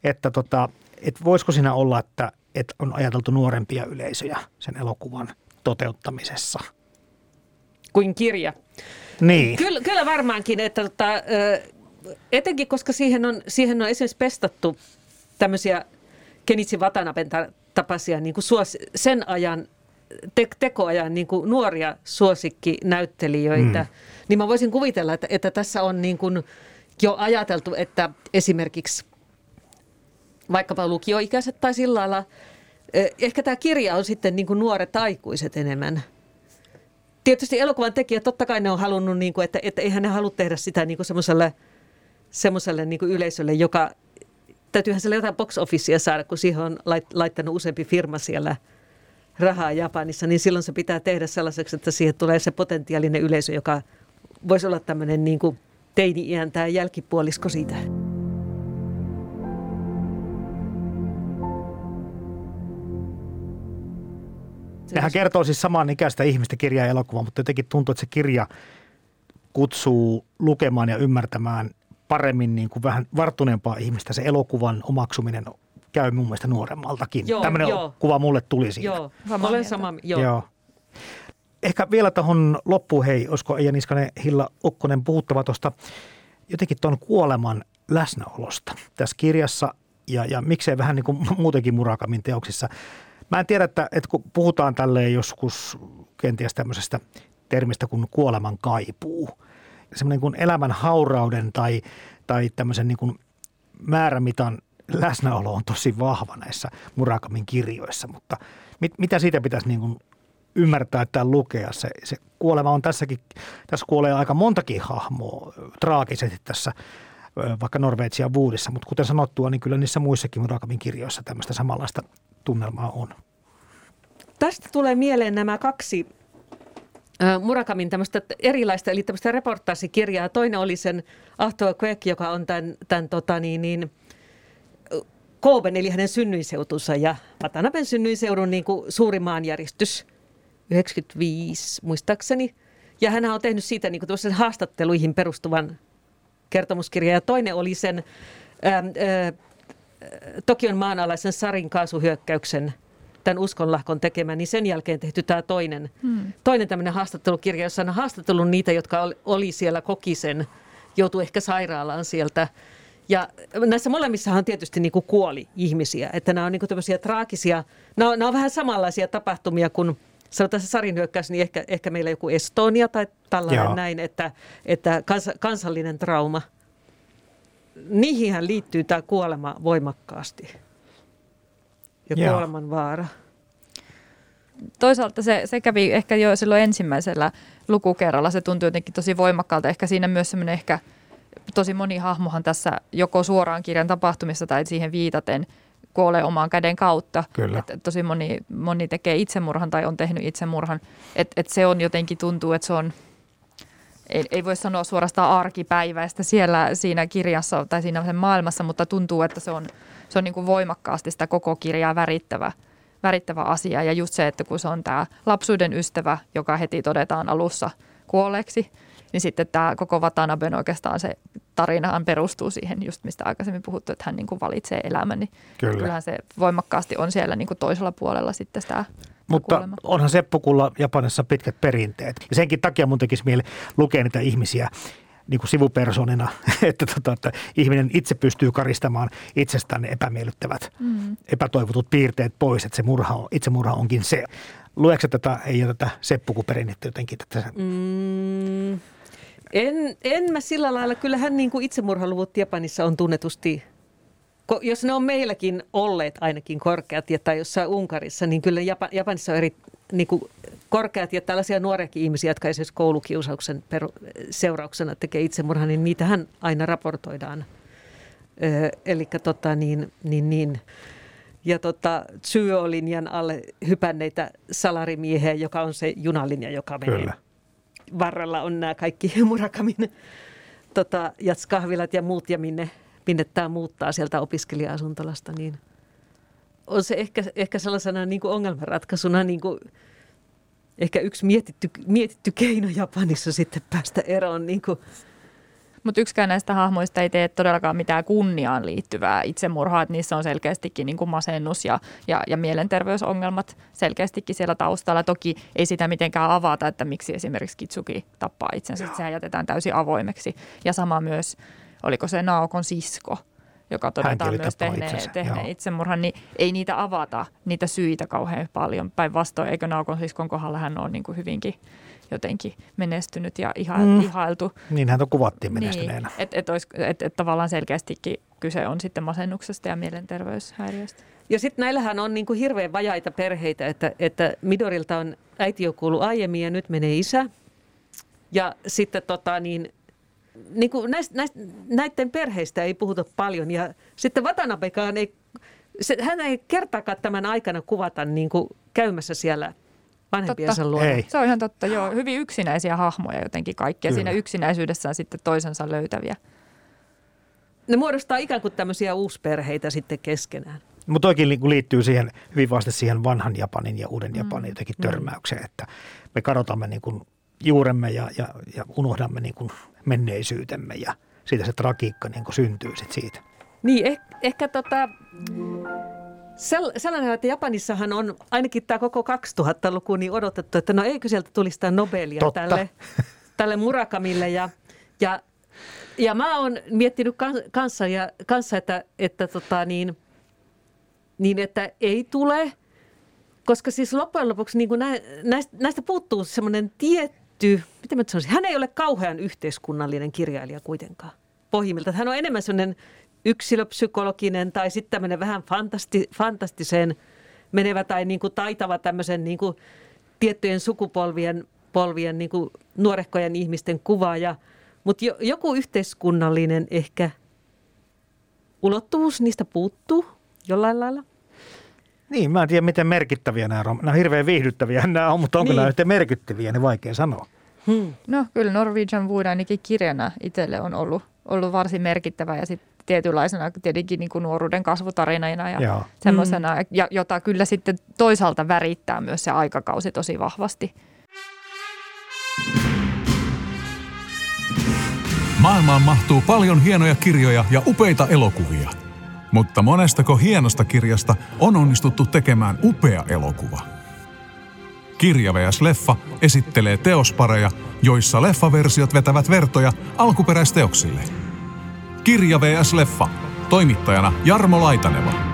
että tota, et voisiko siinä olla, että et on ajateltu nuorempia yleisöjä sen elokuvan toteuttamisessa. Kuin kirja. Niin. Kyllä, kyllä varmaankin, että tota, etenkin, koska siihen on, siihen on esimerkiksi pestattu tämmöisiä Kenichi Watanaben tapaisia niin kuin suos, sen ajan, te, tekoajan niin kuin nuoria suosikkinäyttelijöitä, mm. niin mä voisin kuvitella, että, että tässä on niin kuin jo ajateltu, että esimerkiksi vaikkapa lukioikäiset tai sillä lailla, ehkä tämä kirja on sitten niin kuin nuoret aikuiset enemmän. Tietysti elokuvan tekijät, totta kai ne on halunnut, niin kuin, että, että eihän ne halua tehdä sitä niin kuin semmoiselle, semmoiselle niin kuin yleisölle, joka, täytyyhän siellä jotain box officea saada, kun siihen on laittanut useampi firma siellä rahaa Japanissa, niin silloin se pitää tehdä sellaiseksi, että siihen tulee se potentiaalinen yleisö, joka voisi olla tämmöinen niin kuin teini-iän tämä jälkipuolisko siitä. Hän kertoo siis saman ikäistä ihmistä kirjaa ja elokuvaa, mutta jotenkin tuntuu, että se kirja kutsuu lukemaan ja ymmärtämään paremmin niin kuin vähän varttuneempaa ihmistä. Se elokuvan omaksuminen käy mun mielestä nuoremmaltakin. Joo, tällainen joo. kuva mulle tuli siitä. Joo, olen sama. Joo. Joo. Ehkä vielä tuohon loppuun, hei, olisiko Eija Niskanen, Hilla Okkonen puhuttava tuosta jotenkin tuon kuoleman läsnäolosta tässä kirjassa ja, ja miksei vähän niin kuin muutenkin Murakamin teoksissa. Mä en tiedä, että, että kun puhutaan tälleen joskus kenties tämmöisestä termistä kuin kuoleman kaipuu, semmoinen kuin elämän haurauden tai, tai tämmöisen niin kuin määrämitan läsnäolo on tosi vahva näissä Murakamin kirjoissa, mutta mit, mitä siitä pitäisi niin kuin ymmärtää tai lukea? Se, se kuolema on tässäkin, tässä kuolee aika montakin hahmoa traagisesti tässä vaikka Norwegian Woodissa, mutta kuten sanottua, niin kyllä niissä muissakin Murakamin kirjoissa tämmöistä samanlaista tunnelmaa on. Tästä tulee mieleen nämä kaksi äh, Murakamin tämmöistä erilaista, eli tämmöistä reportaasikirjaa. Toinen oli sen Ahto Quake, joka on tämän, tämän tota niin, niin, Koben, eli hänen synnyinseutunsa ja Watanaben synnyinseudun niin kuin suuri maanjäristys, yhdeksänkymmentäviisi muistaakseni. Ja hän on tehnyt siitä niin kuin tämmöisen haastatteluihin perustuvan kertomuskirjan. Ja toinen oli sen Ähm, äh, Tokion maanalaisen Sarin kaasuhyökkäyksen, tämän uskonlahkon tekemään, niin sen jälkeen tehty tämä toinen, hmm. toinen tämmöinen haastattelukirja, jossa on haastatellut niitä, jotka oli siellä kokisen, joutui ehkä sairaalaan sieltä. Ja näissä molemmissahan tietysti niin kuin kuoli ihmisiä, että nämä on niin kuin tämmöisiä traagisia, nämä on, nämä on vähän samanlaisia tapahtumia kuin sanotaan se Sarin hyökkäys, niin ehkä, ehkä meillä joku Estonia tai tällainen Joo. näin, että, että kans, kansallinen trauma. Niihinhän liittyy tämä kuolema voimakkaasti ja Joo. kuoleman vaara. Toisaalta se, se kävi ehkä jo silloin ensimmäisellä lukukerralla. Se tuntui jotenkin tosi voimakkaalta. Ehkä siinä myös semmoinen ehkä tosi moni hahmohan tässä joko suoraan kirjan tapahtumissa tai siihen viitaten kuolee omaan käden kautta. Et tosi moni, moni tekee itsemurhan tai on tehnyt itsemurhan. Et, et se on jotenkin tuntuu, että se on... Ei, ei voi sanoa suorastaan arkipäiväistä siellä siinä kirjassa tai siinä sen maailmassa, mutta tuntuu, että se on, se on niin kuin voimakkaasti sitä koko kirjaa värittävä, värittävä asia. Ja just se, että kun se on tämä lapsuuden ystävä, joka heti todetaan alussa kuolleeksi, niin sitten tämä koko Watanaben oikeastaan se tarinahan perustuu siihen, just mistä aikaisemmin puhuttu, että hän niin kuin valitsee elämän. Niin Kyllä. Kyllähän se voimakkaasti on siellä niin kuin toisella puolella sitten sitä. Mutta kuulema. Onhan seppukulla Japanissa pitkät perinteet. Ja senkin takia mun tekisi mieli lukea niitä ihmisiä niin kuin sivupersonina, että, tota, että ihminen itse pystyy karistamaan itsestään ne epämiellyttävät, mm. epätoivotut piirteet pois, että se murha on, itsemurha onkin se. Lueksä tätä, ei ole tätä seppukuperinnettä jotenkin? Tätä? Mm, en, en mä sillä lailla. Kyllähän niin kuin itsemurhaluvut Japanissa on tunnetusti... Jos ne on meilläkin olleet ainakin korkeat ja tai jossain Unkarissa, niin kyllä Japanissa on eri niin kuin korkeat ja tällaisia nuoriakin ihmisiä, jotka esimerkiksi koulukiusauksen peru- seurauksena tekee itsemurhan, niin niitähän aina raportoidaan. Öö, eli tota, niin, niin, niin. Ja tota, Tsuo-linjan alle hypänneitä salarimiehiä, joka on se junalinja, joka menee. Kyllä. Varrella on nämä kaikki Murakamin tota, jatskahvilat ja muut ja minne. minne tämä muuttaa sieltä opiskelija-asuntolasta, niin on se ehkä, ehkä sellaisena niin kuin ongelmanratkaisuna niin kuin ehkä yksi mietitty, mietitty keino Japanissa sitten päästä eroon. Niin mutta yksikään näistä hahmoista ei tee todellakaan mitään kunniaan liittyvää itsemurhaa, että niissä on selkeästikin niin kuin masennus ja, ja, ja mielenterveysongelmat selkeästikin siellä taustalla. Toki ei sitä mitenkään avata, että miksi esimerkiksi Kitsuki tappaa itsensä, sehän jätetään täysin avoimeksi ja sama myös oliko se Naokon sisko, joka todetaan myös tehneen itsemurhan, niin ei niitä avata, niitä syitä kauhean paljon. Päinvastoin, eikö Naokon siskon kohdalla hän on niin kuin hyvinkin jotenkin menestynyt ja iha, mm. ihailtu. Niin häntä kuvattiin menestyneenä. Niin, että et et, et tavallaan selkeästikin kyse on sitten masennuksesta ja mielenterveyshäiriöstä. Ja sitten näillähän on niin kuin hirveän vajaita perheitä, että, että Midorilta on äiti jo kuullut aiemmin ja nyt menee isä. Ja sitten tota niin... Niin kuin näistä, näistä, näiden perheistä ei puhuta paljon ja sitten Watanabekaan ei, se, hän ei kertaakaan tämän aikana kuvata niin kuin käymässä siellä vanhempiensa luona. Se on ihan totta, joo. Hyvin yksinäisiä hahmoja jotenkin kaikki ja Kyllä. siinä yksinäisyydessään sitten toisensa löytäviä. Ne muodostaa ikään kuin tämmöisiä uusperheitä sitten keskenään. Mutta oikein liittyy siihen, hyvin vasta siihen vanhan Japanin ja uuden Japanin jotenkin mm. törmäykseen, että me kadotamme niin kuin juuremme ja, ja, ja unohdamme niin kuin menneisyytemme ja siitä se tragiikka niin kuin syntyy sit siitä. Niin, eh, ehkä tota, sellainen, että Japanissahan on ainakin tämä koko kaksituhattaluku niin odotettu, että no eikö sieltä tulisi tämä Nobelia tälle, tälle Murakamille. Ja, ja, ja mä oon miettinyt kans, kanssa, ja, kanssa, että, että, tota, niin, niin, että ei tule. Koska siis loppujen lopuksi niin kuin näistä, näistä puuttuu semmoinen tietty, miten mä sanoisin, hän ei ole kauhean yhteiskunnallinen kirjailija kuitenkaan pohjimmilta. Hän on enemmän semmoinen yksilöpsykologinen tai sitten tämmöinen vähän fantasti, fantastiseen menevä tai niin kuin taitava tämmöisen niin kuin tiettyjen sukupolvien polvien, niin kuin nuorehkojen ihmisten kuvaaja. Mutta jo, joku yhteiskunnallinen ehkä ulottuvuus niistä puuttuu jollain lailla. Niin, mä en tiedä miten merkittäviä nämä on. Nämä on hirveän viihdyttäviä nämä on, mutta onko niin. nämä yhtä merkittäviä, niin vaikea sanoa. Hmm. No kyllä Norwegian Wood ainakin kirjana itselle on ollut, ollut varsin merkittävä ja sitten tietynlaisena tietenkin niin kuin nuoruuden kasvutarinana ja Joo. semmoisena, hmm. ja, jota kyllä sitten toisaalta värittää myös se aikakausi tosi vahvasti. Maailmaan mahtuu paljon hienoja kirjoja ja upeita elokuvia. Mutta monestako hienosta kirjasta on onnistuttu tekemään upea elokuva. Kirja versus leffa esittelee teospareja, joissa leffaversiot vetävät vertoja alkuperäisteoksille. Kirja versus leffa. Toimittajana Jarmo Laitaneva.